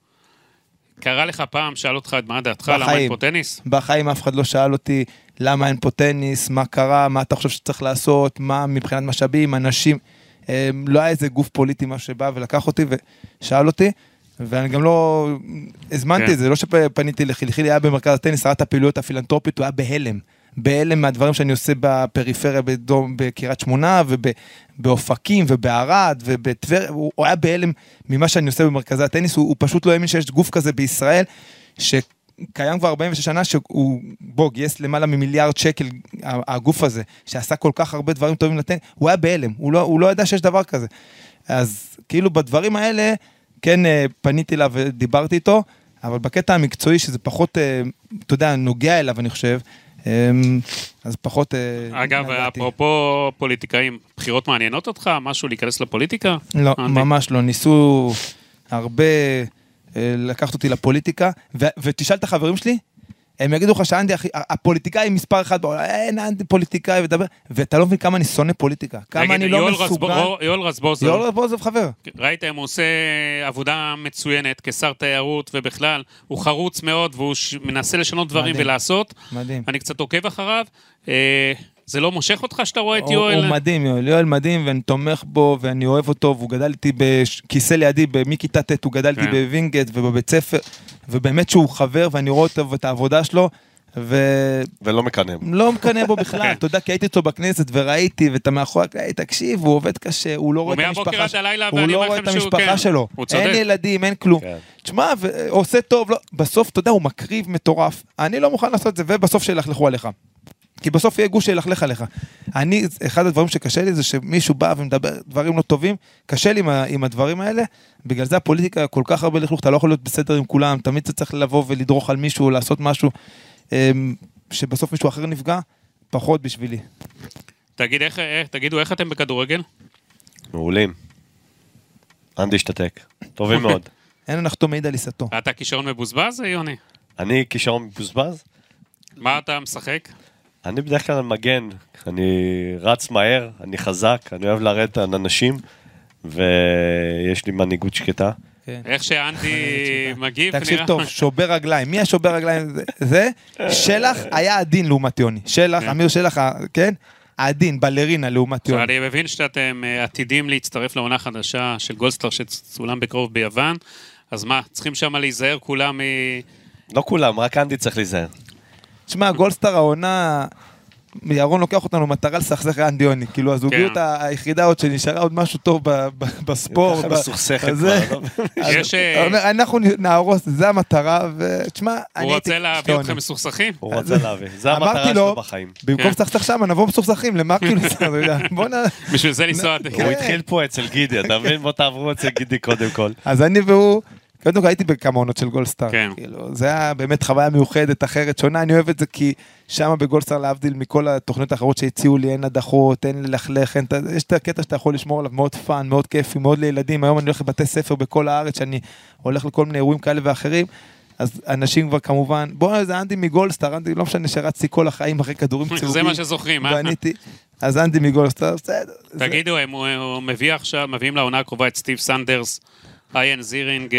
קרא לך פעם, שאל אותך את מה דעתך, למה אין פה טניס? בחיים אף אחד לא שאל אותי, למה אין פה טניס, מה קרה, מה אתה חושב שצריך לעשות, מה מבחינת משאבים, אנשים... לא היה איזה גוף פוליטי מה שבא ולקח אותי ושאל אותי, ואני גם לא הזמנתי את זה, לא שפניתי לחילי, חילי היה במרכז הטניס, שרת הפעילויות הפילנטרופית, הוא היה בהלם, בהלם מהדברים שאני עושה בפריפריה, בקריית שמונה, ובאופקים, ובערד, ובטבריה, הוא היה בהלם ממה שאני עושה במרכז הטניס, הוא פשוט לא האמין שיש גוף כזה בישראל, שקיים כבר ארבעים ושש שנה, שהוא בוא, גייס למעלה ממיליארד שקל, הגוף הזה, שעשה כל כך הרבה דברים טובים לטניס, הוא היה בהלם, הוא לא, הוא לא ידע שיש דבר כזה. אז כאילו בדברים האלה, כן פניתי אליו ודיברתי איתו, אבל בקטע המקצועי, שזה פחות, אתה יודע, נוגע אליו, אני חושב, אז פחות... אגב, אפרופו פוליטיקאים, בחירות מעניינות אותך? משהו להיכנס לפוליטיקה? לא, ממש לא, ניסו הרבה... לקחת אותי לפוליטיקה, ו- ותשאל את החברים שלי, הם יגידו לך שאנדי, הפוליטיקאי מספר אחד, אין אנדי פוליטיקאי, ודבר, ואתה לא מבין כמה אני שונא פוליטיקה, כמה אני לא מסוגל. יואל רזבוזוב. יואל רזבוזוב חבר. ראית, הוא עושה עבודה מצוינת, כשר תיירות, ובכלל, הוא חרוץ מאוד, והוא מנסה לשנות דברים ולעשות. מדהים. אני קצת עוקב אחריו, זה לא מושך אותך שאתה רואה את יואל? הוא מדהים, יואל, יואל מדהים, ואני תומך בו, ואני אוהב אותו, והוא גדל איתי בכיסא לידי, מכיתה ט' הוא גדל איתי בווינגייט ובבית ספר, ובאמת שהוא חבר, ואני רואה אותו ואת העבודה שלו, ולא מקנם. לא מקנם בו בכלל, אתה יודע, כי הייתי אותו בכנסת וראיתי, ואתה מאחור, תקשיב, הוא עובד קשה, הוא לא רואה את המשפחה שלו, אין ילדים, אין כלום. תשמע, עושה טוב, בסוף, אתה יודע, הוא מקריב מטורף, אני לא מוכן לעשות את זה, ובסוף שילכלכו עליך. כי בסוף יהיה גוש שילכלך עליך. אני, אחד הדברים שקשה לי זה שמישהו בא ומדבר דברים לא טובים, קשה לי עם הדברים האלה, בגלל זה הפוליטיקה כל כך הרבה לכלוך, אתה לא יכול להיות בסדר עם כולם, תמיד אתה צריך לבוא ולדרוך על מישהו, לעשות משהו, שבסוף מישהו אחר נפגע, פחות בשבילי. תגיד, איך, איך, תגידו, איך אתם בכדורגל? מעולים. אנדי השתתק. טובים מאוד. אין אנחנו מעיד על עיסתו. אתה כישרון מבוזבז, יוני? אני כישרון מבוזבז? מה אתה משחק? אני בדרך כלל מגן, אני רץ מהר, אני חזק, אני אוהב לרדת על אנשים, ויש לי מנהיגות שקטה. איך שאנדי מגיב נראה. תקשיב טוב, שובר רגליים, מי השובר רגליים זה? שלח היה עדין לעומת יוני, שלח, אמיר שלח, כן? עדין, בלרינה לעומת יוני. אני מבין שאתם עתידים להצטרף לעונה חדשה של גולדסטאר שצולם בקרוב ביוון, אז מה, צריכים שם להיזהר כולם? לא כולם, רק אנדי צריך להיזהר. תשמע, גולדסטאר העונה, ירון לוקח אותנו מטרה לסכסך אנדי יוני, כאילו הזוגיות היחידה עוד שנשארה עוד משהו טוב בספורט. אנחנו נהרוס, זה המטרה, ותשמע, הוא רוצה להביא אתכם מסוכסכים? הוא רוצה להביא, זה המטרה שלו בחיים. במקום סכסך שם, נבוא מסוכסכים, למה כאילו? בשביל זה ניסוע. הוא התחיל פה אצל גידי, אתה מבין? בוא תעברו אצל גידי קודם כל. אז אני והוא... קודם כל הייתי בכמה עונות של גולדסטאר, זה היה באמת חוויה מיוחדת, אחרת, שונה, אני אוהב את זה, כי שם בגולדסטאר להבדיל מכל התוכניות האחרות שהציעו לי, אין הדחות, אין ללכלך, יש את הקטע שאתה יכול לשמור עליו, מאוד פאן, מאוד כיפי, מאוד לילדים, היום אני הולך לבתי ספר בכל הארץ, שאני הולך לכל מיני אירועים כאלה ואחרים, אז אנשים כבר כמובן, בואו זה אנדי מגולדסטאר, אנדי לא משנה שרצתי כל החיים אחרי כדורים צהובים, זה מה שזוכרים, ועניתי, אז אנדי מגולדסטאר, תגידו, הוא מביא עכשיו, מביאים לעונה הקרובה את סטיב סנדרס איין זירינג,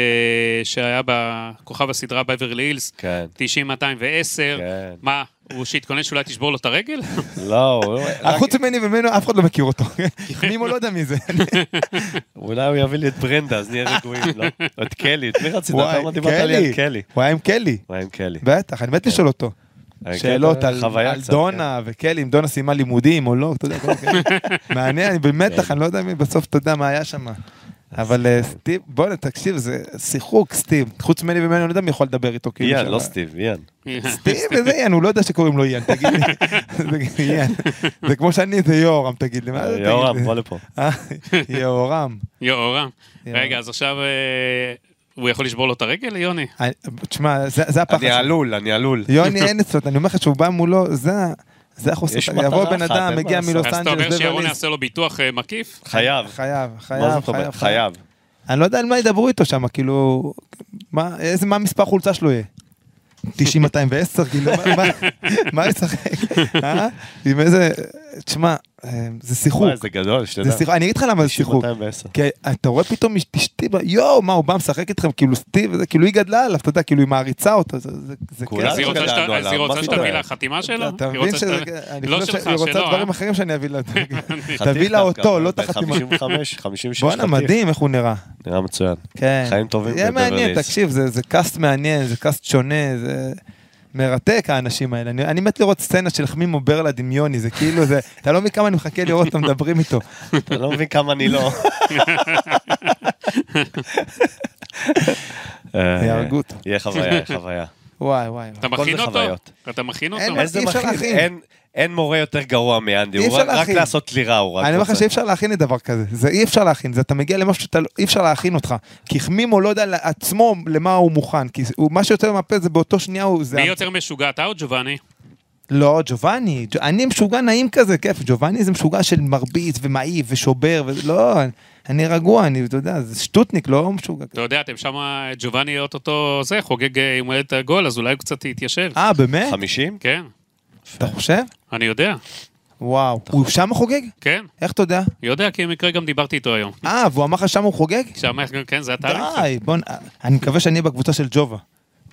שהיה בכוכב הסדרה בייברלי הילס, תשעים מאתיים ועשר, מה, הוא שהתכונן שאולי תשבור לו את הרגל? לא, חוץ ממני וממנו אף אחד לא מכיר אותו, מימו לא יודע מי זה. אולי הוא יביא לי את ברנדה, אז נהיה רגועים, לא? את קלי, את מי רצית? כמה דיברת לי על קלי? הוא היה עם קלי. הוא היה עם קלי. בטח, אני מת לשאול אותו. שאלות על דונה וקלי, אם דונה סיימה לימודים או לא, אתה יודע, מעניין, אני במתח, אני לא יודע מי בסוף, אתה יודע מה היה שם. אבל סטיב, בואו תקשיב, זה שיחוק סטיב, חוץ ממני וממני, אני לא יודע מי יכול לדבר איתו. איאן, לא סטיב, איאן. סטיב, איזה איאן, הוא לא יודע שקוראים לו איאן, תגיד לי, איאן. זה כמו שאני, זה יורם, תגיד לי. יורם, בוא לפה. יורם. יורם. רגע, אז עכשיו הוא יכול לשבור לו את הרגל, יוני? תשמע, זה הפחד. אני עלול, אני עלול. יוני אין עצות, אני אומר לך שהוא בא מולו, זה... זה החוסר, יבוא בן אדם, מגיע מלוס אנג'לס. אז אתה אומר שירון יעשה לו ביטוח מקיף? חייב. חייב, חייב, חייב. אני לא יודע על מה ידברו איתו שם, כאילו, איזה מה מספר חולצה שלו יהיה? תשעים מאתיים ועשר, כאילו, מה ישחק? עם איזה, תשמע, זה שיחוק. זה גדול, שתדע. אני אגיד לך למה זה שיחוק. כי אתה רואה פתאום, תשתי, יואו, מה, הוא בא משחק איתכם, כאילו סטיב, כאילו היא גדלה עליו, אתה יודע, כאילו היא מעריצה אותו, זה כיף. אז היא רוצה שתביא לה חתימה שלה? אתה מבין שזה, אני חושב שהיא רוצה דברים אחרים שאני אביא לה. תביא לה אותו, לא את החתימה. חמישים וחמש, חמישים ושש. בואנה, מדהים איך הוא נראה. נראה מצוין. חיים טובים. זה מעניין, תקשיב, זה קאסט מעניין, זה קאסט שונה, זה... מרתק האנשים האלה, אני, אני מת לראות סצנה של חמים עובר לדמיוני, זה כאילו זה, אתה לא מבין כמה אני מחכה לראות אותם מדברים איתו. אתה לא מבין כמה אני לא. יהרגו אותו. יהיה חוויה, יהיה חוויה. וואי וואי. אתה מכין אותו? אתה מכין אותו? איזה מכין? אין מורה יותר גרוע מאנדי, הוא רק לעשות תלירה, הוא רק... אני אומר לך שאי אפשר להכין את דבר כזה, זה אי אפשר להכין, זה אתה מגיע למשהו שאתה אי אפשר להכין אותך, כי חמימו לא יודע לעצמו למה הוא מוכן, כי מה שיותר מפה זה באותו שנייה הוא... מי יותר משוגע, אתה או ג'ובני? לא, ג'ובני, אני משוגע נעים כזה, כיף, ג'ובני זה משוגע של מרביץ ומעיב ושובר, לא, אני רגוע, אני, אתה יודע, זה שטוטניק, לא משוגע. אתה יודע, אתם שם, ג'ובני אותו זה, חוגג עם הולדת הגול, אז אולי הוא קצת יתיישב. אה, באמת? חמישים? כן. אתה חושב? אני יודע. וואו, הוא שם חוגג? כן. איך אתה יודע? יודע, כי במקרה גם דיברתי איתו היום. אה, והוא אמר לך שם הוא חוגג? שם, כן, זה התאריך. די, בוא, אני מקווה שאני בקבוצה של ג'ובה.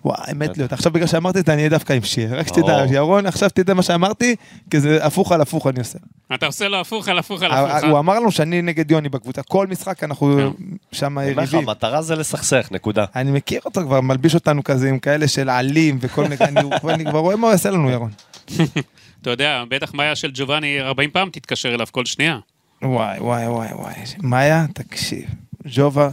וואי, אמת להיות. עכשיו בגלל שאמרתי את זה, אני אהיה דווקא עם שיר. רק שתדע, ירון, עכשיו תדע מה שאמרתי, כי זה הפוך על הפוך אני עושה. אתה עושה לו הפוך על הפוך על הפוך. הוא אמר לנו שאני נגד יוני בקבוצה. כל משחק אנחנו שם יריבים. המטרה זה לסכסך, נקודה. אני מכיר אותו כבר, מלביש אותנו כזה עם כאלה של עלים וכל נגד. אני כבר רואה מה הוא עושה לנו, ירון. אתה יודע, בטח מאיה של ג'ובאני ארבעים פעם תתקשר אליו כל שנייה. וואי, וואי, וואי, וואי. מאיה, תקשיב. ג'ובה,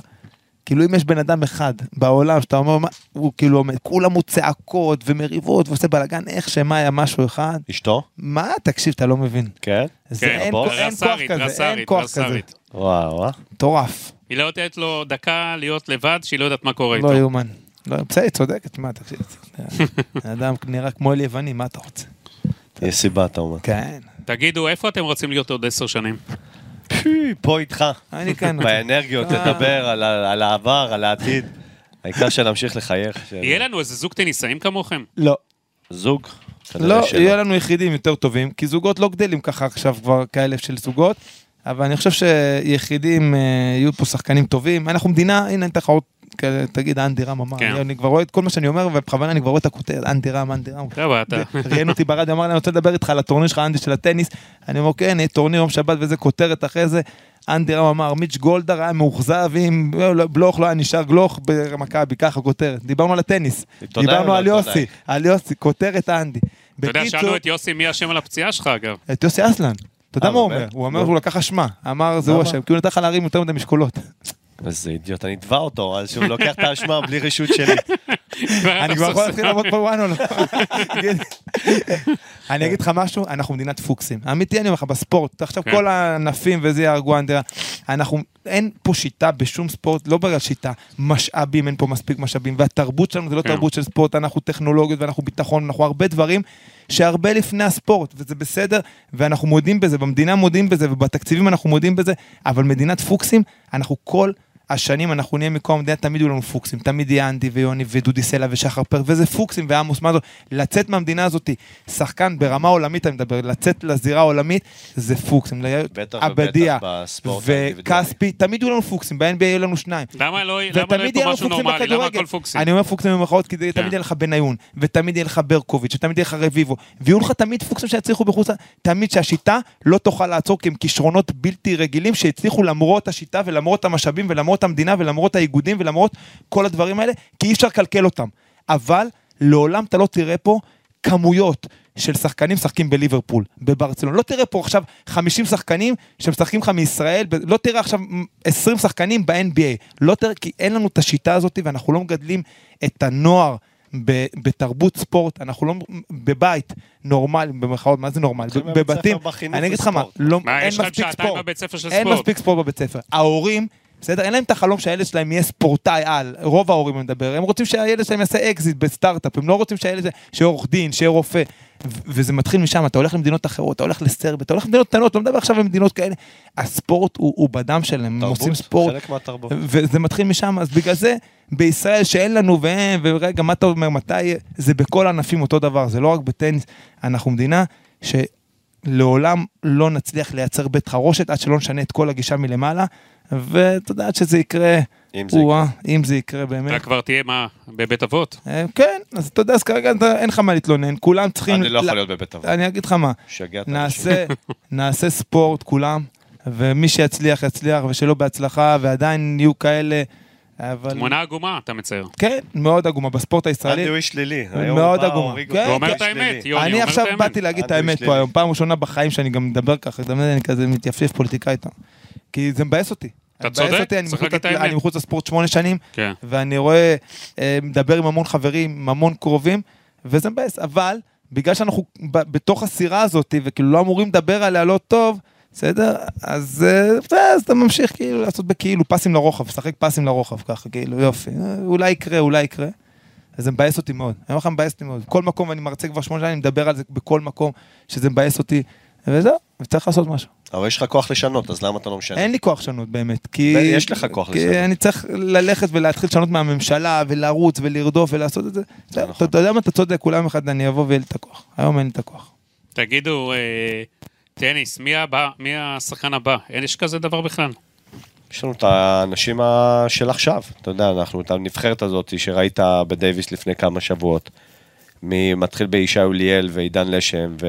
כאילו אם יש בן אדם אחד בעולם, שאתה אומר, הוא כאילו עומד, כולם הוא צעקות ומריבות, ועושה בלגן, איך שמאיה משהו אחד. אשתו? מה? תקשיב, אתה לא מבין. כן? זה אין כוח כזה, אין כוח כזה. וואו, וואו. טורף. היא לא יודעת לו דקה להיות לבד, שהיא לא יודעת מה קורה איתו. לא יומן. לא, בסדר, צודקת, מה תקשיב? האדם נראה כמו אל יווני, מה אתה רוצה? יש סיבה, אתה אומר. כן. תגידו, איפה אתם רוצים להיות עוד עשר שנים? פה איתך. אני כאן. באנרגיות, תדבר על העבר, על העתיד. העיקר שנמשיך לחייך. יהיה לנו איזה זוג טניסאים כמוכם? לא. זוג? לא, יהיה לנו יחידים יותר טובים, כי זוגות לא גדלים ככה עכשיו כבר כאלף של זוגות, אבל אני חושב שיחידים יהיו פה שחקנים טובים. אנחנו מדינה, הנה תחרות, תגיד, אנדי רם אמר, אני כבר רואה את כל מה שאני אומר, ובכוון אני כבר רואה את הכותרת, אנדי רם, אנדי רם. ראיין אותי ברדיו, אמר לי, אני רוצה לדבר איתך על הטורניר שלך, אנדי של הטניס. אני אומר, כן, טורניר יום שבת, וזה כותרת אחרי זה. אנדי רם אמר, מיץ' גולדר היה מאוחזב, אם בלוך לא היה נשאר גלוך במכבי, ככה כותרת. דיברנו על הטניס, דיברנו על יוסי, על יוסי, כותרת אנדי. אתה יודע, שאלנו את יוסי מי השם על הפציעה שלך, אגב. את יוסי אסלן. אתה יודע מה הוא אומר? הוא אומר, הוא לקח אשמה. אמר, זהו השם, כי הוא נתן להרים יותר מדי משקולות. איזה אידיוט, אני אדבר אותו, אז שהוא לוקח את האשמה בלי רשות שלי. אני כבר יכול להתחיל לעבוד בוואן או לא? אני אגיד לך משהו, אנחנו מדינת פוקסים. אמיתי, אני אומר לך, בספורט, עכשיו כל הענפים וזה יהרגו אנדרה, אנחנו, אין פה שיטה בשום ספורט, לא בגלל שיטה, משאבים, אין פה מספיק משאבים, והתרבות שלנו זה לא תרבות של ספורט, אנחנו טכנולוגיות ואנחנו ביטחון, אנחנו הרבה דברים שהרבה לפני הספורט, וזה בסדר, ואנחנו מודים בזה, במדינה מודים בזה, ובתקציבים אנחנו מודים בזה, אבל מדינת פוקסים, אנחנו כל השנים, אנחנו נהיה מקום המדינה, תמיד יהיו לנו פוקסים, תמיד יהיה אנדי ויוני ודודי סלע ושחר פרק, וזה פוקסים ועמוס, מה זאת, לצאת מהמדינה הזאת, שחקן ברמה עולמית, אני מדבר, לצאת לזירה עולמית, זה פוקסים, עבדיה וכספי, תמיד יהיו לנו פוקסים, ב-אן בי איי יהיו לנו שניים. למה לא יהיה משהו נורמלי, למה הכל פוקסים? אני אומר פוקסים במרכאות, כי תמיד יהיה לך בניון, ותמיד יהיה לך ברקוביץ', ותמיד יהיה לך רביבו, ויהיו לך תמיד פוקסים שיצליחו בחוץ, תמיד שהשיטה לא תוכל לעצור, כי הם כישרונות בלתי רגילים שהצליחו למרות השיטה ולמרות המשאבים ולמרות המדינה ולמרות האיגודים ולמרות כל הדברים האלה, כי אי אפשר לקלקל אותם. אבל לעולם אתה לא תראה פה כמויות של שחקנים שחקים בליברפול, בברצלון. לא תראה פה עכשיו חמישים שחקנים שמשחקים לך מישראל, לא תראה עכשיו עשרים שחקנים ב-אן בי איי. לא תראה, כי אין לנו את השיטה הזאת ואנחנו לא מגדלים את הנוער בתרבות ספורט, אנחנו לא בבית נורמל, במרכאות, מה זה נורמל? בבתים, אני אגיד לך מה, אין מספיק ספורט. אין מספיק ספורט בבית ספר. ההורים בסדר, אין להם את החלום שהילד שלהם יהיה ספורטאי על, רוב ההורים מדבר, הם רוצים שהילד שלהם יעשה אקזיט בסטארט-אפ, הם לא רוצים שהילד שיהיה עורך דין, שיהיה רופא, וזה מתחיל משם, אתה הולך למדינות אחרות, אתה הולך לסרב, אתה הולך למדינות קטנות, לא מדבר עכשיו למדינות כאלה, הספורט הוא בדם שלהם, הם עושים ספורט, וזה מתחיל משם, אז בגלל זה, בישראל שאין לנו והם, ורגע, מה אתה אומר, מתי, זה בכל הענפים אותו דבר, זה לא רק בטניס, אנחנו מדינה שלעולם לא נצליח לייצר בית חרושת, עד שלא נשנה את כל הגישה מלמעלה, ואתה יודעת שזה יקרה, אם זה יקרה באמת. אתה כבר תהיה מה, בבית אבות? כן, אז אתה יודע, אז כרגע אין לך מה להתלונן, כולם צריכים... אני לא יכול להיות בבית אבות. אני אגיד לך מה, נעשה ספורט כולם, ומי שיצליח יצליח, ושלא בהצלחה, ועדיין יהיו כאלה... תמונה עגומה, אתה מצייר. כן, מאוד עגומה, בספורט הישראלי. אנדי הוא איש שלילי. מאוד עגומה. הוא אומר את האמת, יוני, אני עכשיו באתי להגיד את האמת פה היום, פעם ראשונה בחיים שאני גם מדבר ככה, אני כזה מתייפשף פוליטיקאי איתם. כי זה מבאס אותי. אתה צודק? אני מחוץ לספורט שמונה שנים, ואני רואה, מדבר עם המון חברים, עם המון קרובים, וזה מבאס. אבל, בגלל שאנחנו בתוך הסירה הזאת, וכאילו לא אמורים לדבר עליה לא טוב, בסדר? אז אתה ממשיך כאילו לעשות בכאילו פסים לרוחב, שחק פסים לרוחב ככה, כאילו יופי, אולי יקרה, אולי יקרה. אז זה מבאס אותי מאוד. אני אומר לך, מבאס אותי מאוד. כל מקום, ואני מרצה כבר שמונה שנים, אני מדבר על זה בכל מקום, שזה מבאס אותי, וזהו, וצריך לעשות משהו. אבל יש לך כוח לשנות, אז למה אתה לא משנה? אין לי כוח לשנות באמת, כי... יש לך כוח לשנות. כי אני צריך ללכת ולהתחיל לשנות מהממשלה, ולערוץ, ולרדוף, ולעשות את זה. אתה יודע מה, אתה צודק, כולם אחד, אני אבוא ואין לי את הכוח. היום אין לי את הכוח. תגידו, טניס, מי השחקן הבא? אין יש כזה דבר בכלל? יש לנו את האנשים של עכשיו, אתה יודע, אנחנו, את הנבחרת הזאת שראית בדיוויס לפני כמה שבועות, מתחיל באישאי אוליאל ועידן לשם ו...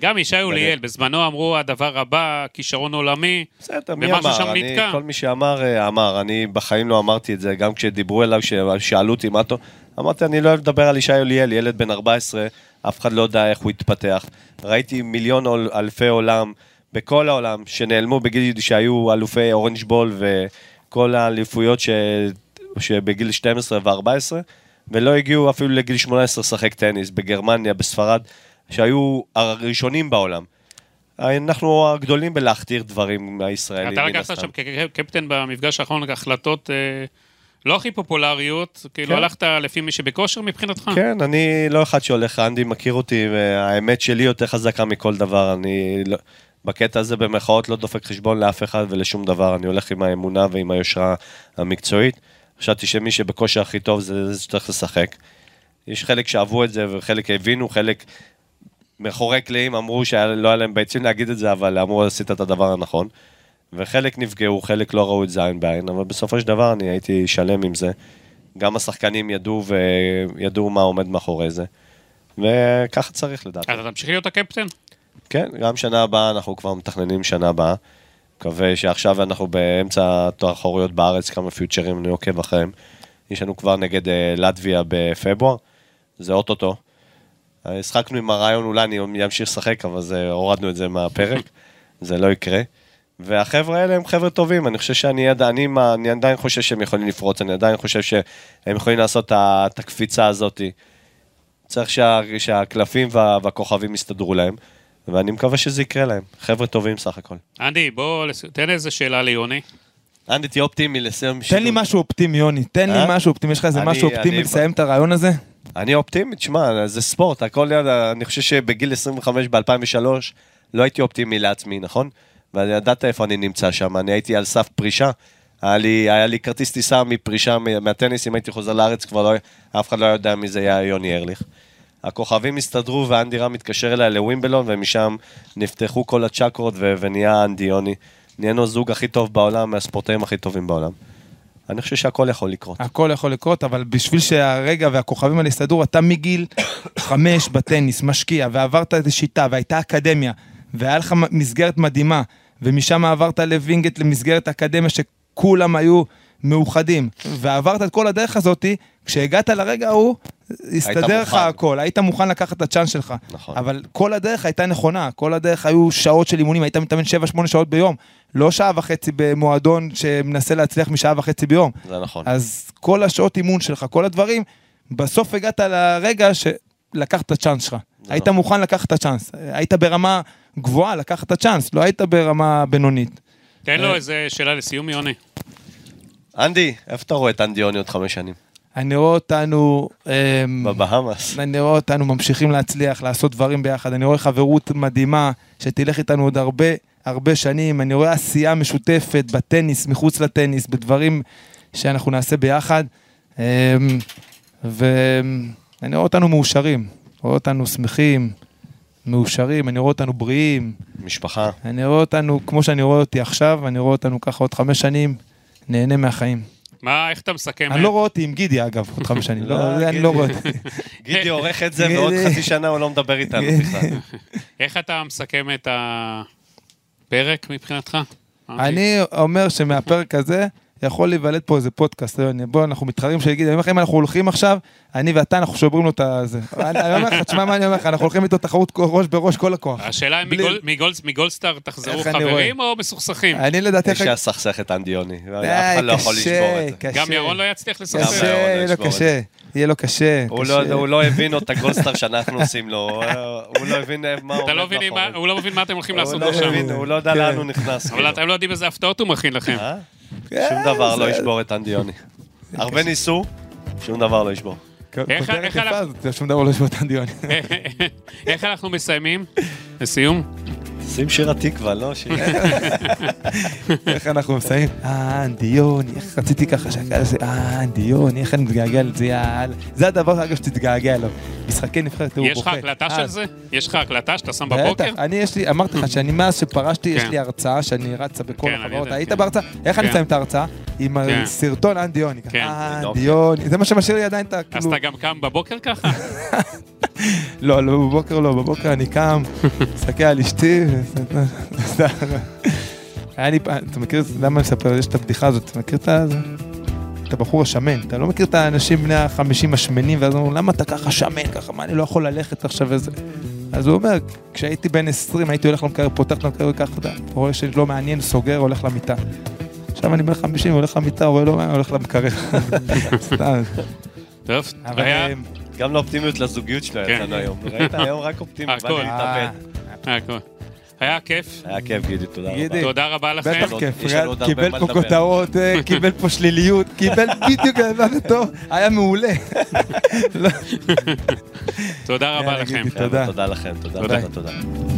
גם אישאי אוליאל, בזמנו אמרו הדבר הבא, כישרון עולמי, ומשהו שם נתקע. כל מי שאמר, אמר, אני בחיים לא אמרתי את זה, גם כשדיברו אליו, שאלו אותי מה טוב, אמרתי, אני לא אוהב לדבר על אישאי אוליאל, ילד בן ארבע עשרה, אף אחד לא יודע איך הוא התפתח. ראיתי מיליון אלפי עולם, בכל העולם, שנעלמו בגיל שהיו אלופי אורנג' בול, וכל האליפויות שבגיל שתים עשרה ו-ארבע עשרה, ולא הגיעו אפילו לגיל שמונה עשרה לשחק טניס, בגרמניה, בספרד, שהיו הראשונים בעולם. אנחנו הגדולים בלהכתיר דברים הישראלים. אתה לקחת שם כקפטן במפגש האחרון, החלטות לא הכי פופולריות, כאילו הלכת לפי מי שבקושר מבחינתך. כן, אני לא אחד שהולך, אנדי מכיר אותי, והאמת שלי יותר חזקה מכל דבר, אני בקטע הזה במחאות לא דופק חשבון לאף אחד ולשום דבר, אני הולך עם האמונה ועם היושרה המקצועית, חשבתי שמי שבקושר הכי טוב זה שצריך לשחק. יש חלק שאהבו את זה וחלק הבינו, חלק מאחורי קלעים אמרו שלא היה להם ביצים להגיד את זה, אבל אמרו עשית את הדבר הנכון. וחלק נפגעו, חלק לא ראו את זה עין בעין, אבל בסופו של דבר אני הייתי שלם עם זה. גם השחקנים ידעו וידעו מה עומד מאחורי זה. וככה צריך לדעת. אתה תמשיך להיות הקפטן? כן, גם שנה הבאה, אנחנו כבר מתכננים שנה הבאה. מקווה שעכשיו אנחנו באמצע התחרויות בארץ, כמה פיוטשרים אני עוקב אחריהם. יש לנו כבר נגד לטביה בפברואר, זה אוטוטו. השחקנו עם הרעיון, אולי אני אמשיך לשחק, אבל זה, הורדנו את זה מהפרק, זה לא יקרה. והחבר'ה האלה הם חבר'ה טובים, אני חושב שאני אני, אני עדיין חושב שהם יכולים לפרוץ, אני עדיין חושב שהם יכולים לעשות את הקפיצה הזאת. צריך שה, שהקלפים וה, והכוכבים יסתדרו להם. ואני מקווה שזה יקרה להם. חבר'ה טובים סך הכל. אנדי, בוא, תן איזה שאלה ליוני. אנדי, תהיה אופטימי לסיים. תן לי משהו אופטימי, יוני. תן לי משהו אופטימי. יש לך איזה משהו אופטימי לסיים את הרעיון הזה? אני אופטימי, תשמע, זה ספורט. הכל יד, אני חושב שבגיל עשרים וחמש, ב-אלפיים ושלוש, לא הייתי אופטימי לעצמי, נכון? ואני ידעת איפה אני נמצא שם. אני הייתי על סף פרישה. היה לי, היה לי כרטיס טיסה מפרישה, מהטניס. אם הייתי חוזר לארץ, כבר לא, אף אחד לא יודע מי זה היה יוני ארליך. הכוכבים הסתדרו, ואנדי רם מתקשר אליה לווימבלדון, ומשם נפתחו כל הצ'קרות, ונהיה אנדי יוני. נהיינו זוג הכי טוב בעולם, מהספורטאים הכי טובים בעולם. אני חושב שהכל יכול לקרות. הכל יכול לקרות, אבל בשביל שהרגע והכוכבים האלה הסתדרו, אתה מגיל חמש בטניס, משקיע, ועברת את השיטה, והייתה אקדמיה, והיה לך מסגרת מדהימה, ומשם עברת לווינגייט, למסגרת אקדמיה, שכולם היו מאוחדים, ועברת את כל הדרך הזאת, כשהגעת לרגע הוא, הסתדר לך הכל, היית מוכן לקחת את הצ'אנס שלך, נכון. אבל כל הדרך הייתה נכונה, כל הדרך היו שעות של אימונים, היית מתאמן שבע שמונה שעות ביום, לא שעה וחצי במועדון שמנסה להצליח משעה וחצי ביום, זה נכון. אז כל השעות אימון שלך, כל הדברים, בסוף הגעת לרגע שלקחת את הצ'אנס שלך, היית נכון. מוכן לקחת את הצ'אנס, היית ברמה גבוהה לקחת את הצ'אנס, לא היית ברמה בינונית. תן לו איזה שאלה לסיום, יוני. אנדי, איפה אתה רואה את אנדי יוני עוד חמש שנים? אני רואה אותנו... בבהמאס. אני רואה אותנו ממשיכים להצליח, לעשות דברים ביחד. אני רואה חברות מדהימה שתלך איתנו עוד הרבה, הרבה שנים. אני רואה עשייה משותפת בטניס, מחוץ לטניס, בדברים שאנחנו נעשה ביחד. ואני רואה אותנו מאושרים. רואה אותנו שמחים, מאושרים. אני רואה אותנו בריאים. משפחה. אני רואה אותנו, כמו שאני רואה אותי עכשיו, אני רואה אותנו ככה עוד חמש שנים. נהנה מהחיים. מה, איך אתה מסכם? אני לא רואה אותי עם גידי, אגב, עוד חמש שנים. אני לא רואה אותי. גידי עורך את זה, ועוד חצי שנה הוא לא מדבר איתנו. איך אתה מסכם את הפרק מבחינתך? אני אומר שמהפרק הזה, יכול להיוולד פה איזה פודקאסט, בואו, אנחנו מתחרים של גידי, אם אנחנו הולכים עכשיו, אני ואתה, אנחנו שוברים לו את זה. אני אומר לך, תשמע מה אני אומר לך, אנחנו הולכים איתו תחרות ראש בראש כל הכוח. השאלה היא, מגולדסטאר תחזרו חברים או מסוכסכים? אני לדעתי... יש להסכסך את אנדי יוני, אף אחד לא יכול לשבור את זה. גם ירון לא יצליח לסכסך. קשה, יהיה לו קשה, יהיה לו קשה. הוא לא הבין את הגולדסטאר שאנחנו עושים לו, הוא לא הבין מה עומד מאחורי. הוא לא מבין מה אתם הולכים לעשות שם. הוא לא יודע לאן הוא נכנס. אבל אתם לא יודעים איזה הפתעות הוא מכין לכם. שום דבר לא ישבור את אנדי יוני. הרבה ניסו, שום דבר לא ישבור. איך אנחנו... שום דבר לא ישבור את אנדי יוני. איך אנחנו מסיימים? לסיום? שים שיר התקווה, לא שיר. איך אנחנו מסיים? אנדי יוני, איך רציתי ככה שהקהל הזה, אנדי יוני, איך אני מתגעגע לזה, יאללה. זה הדבר אגב שתתגעגע אליו. משחקי נבחרת, הוא בוכה. יש לך הקלטה של זה? יש לך הקלטה שאתה שם בבוקר? אני יש לי, אמרתי לך שאני מאז שפרשתי, יש לי הרצאה שאני רצה בכל החברות. היית בהרצאה? איך אני מסיים את ההרצאה? עם סרטון אנדי יוני. אנדי יוני, זה מה שמשאיר לי עדיין את הכלום. אז אתה גם קם בבוקר ככה? לא, לא, בבוקר לא, בבוקר אני קם, מסתכל על אשתי, אתה מכיר, למה מספר, יש את הבדיחה הזאת, אתה מכיר את הבחור השמן, אתה לא מכיר את האנשים בני החמישים השמנים, ואז אומרים, למה אתה ככה שמן ככה, מה אני לא יכול ללכת עכשיו איזה, אז הוא אומר, כשהייתי בן עשרים, הייתי הולך למקרר, פותח למקרר וכך, אתה רואה שלא מעניין, סוגר, הולך למיטה, עכשיו אני בן חמישים, הולך למיטה, רואה לא מעניין, הולך למקרר, סתם. טוב, ראה. גם לאופטימיות לזוגיות שלו יצאנו היום. ראית היום רק אופטימיות, ואני להתאבד. היה כיף. היה כיף, גידי, תודה רבה. תודה רבה לכם. בטח כיף, קיבל פה כותרות, קיבל פה שליליות, קיבל בדיוק, היה מעולה. תודה רבה לכם. תודה לכם, תודה, תודה.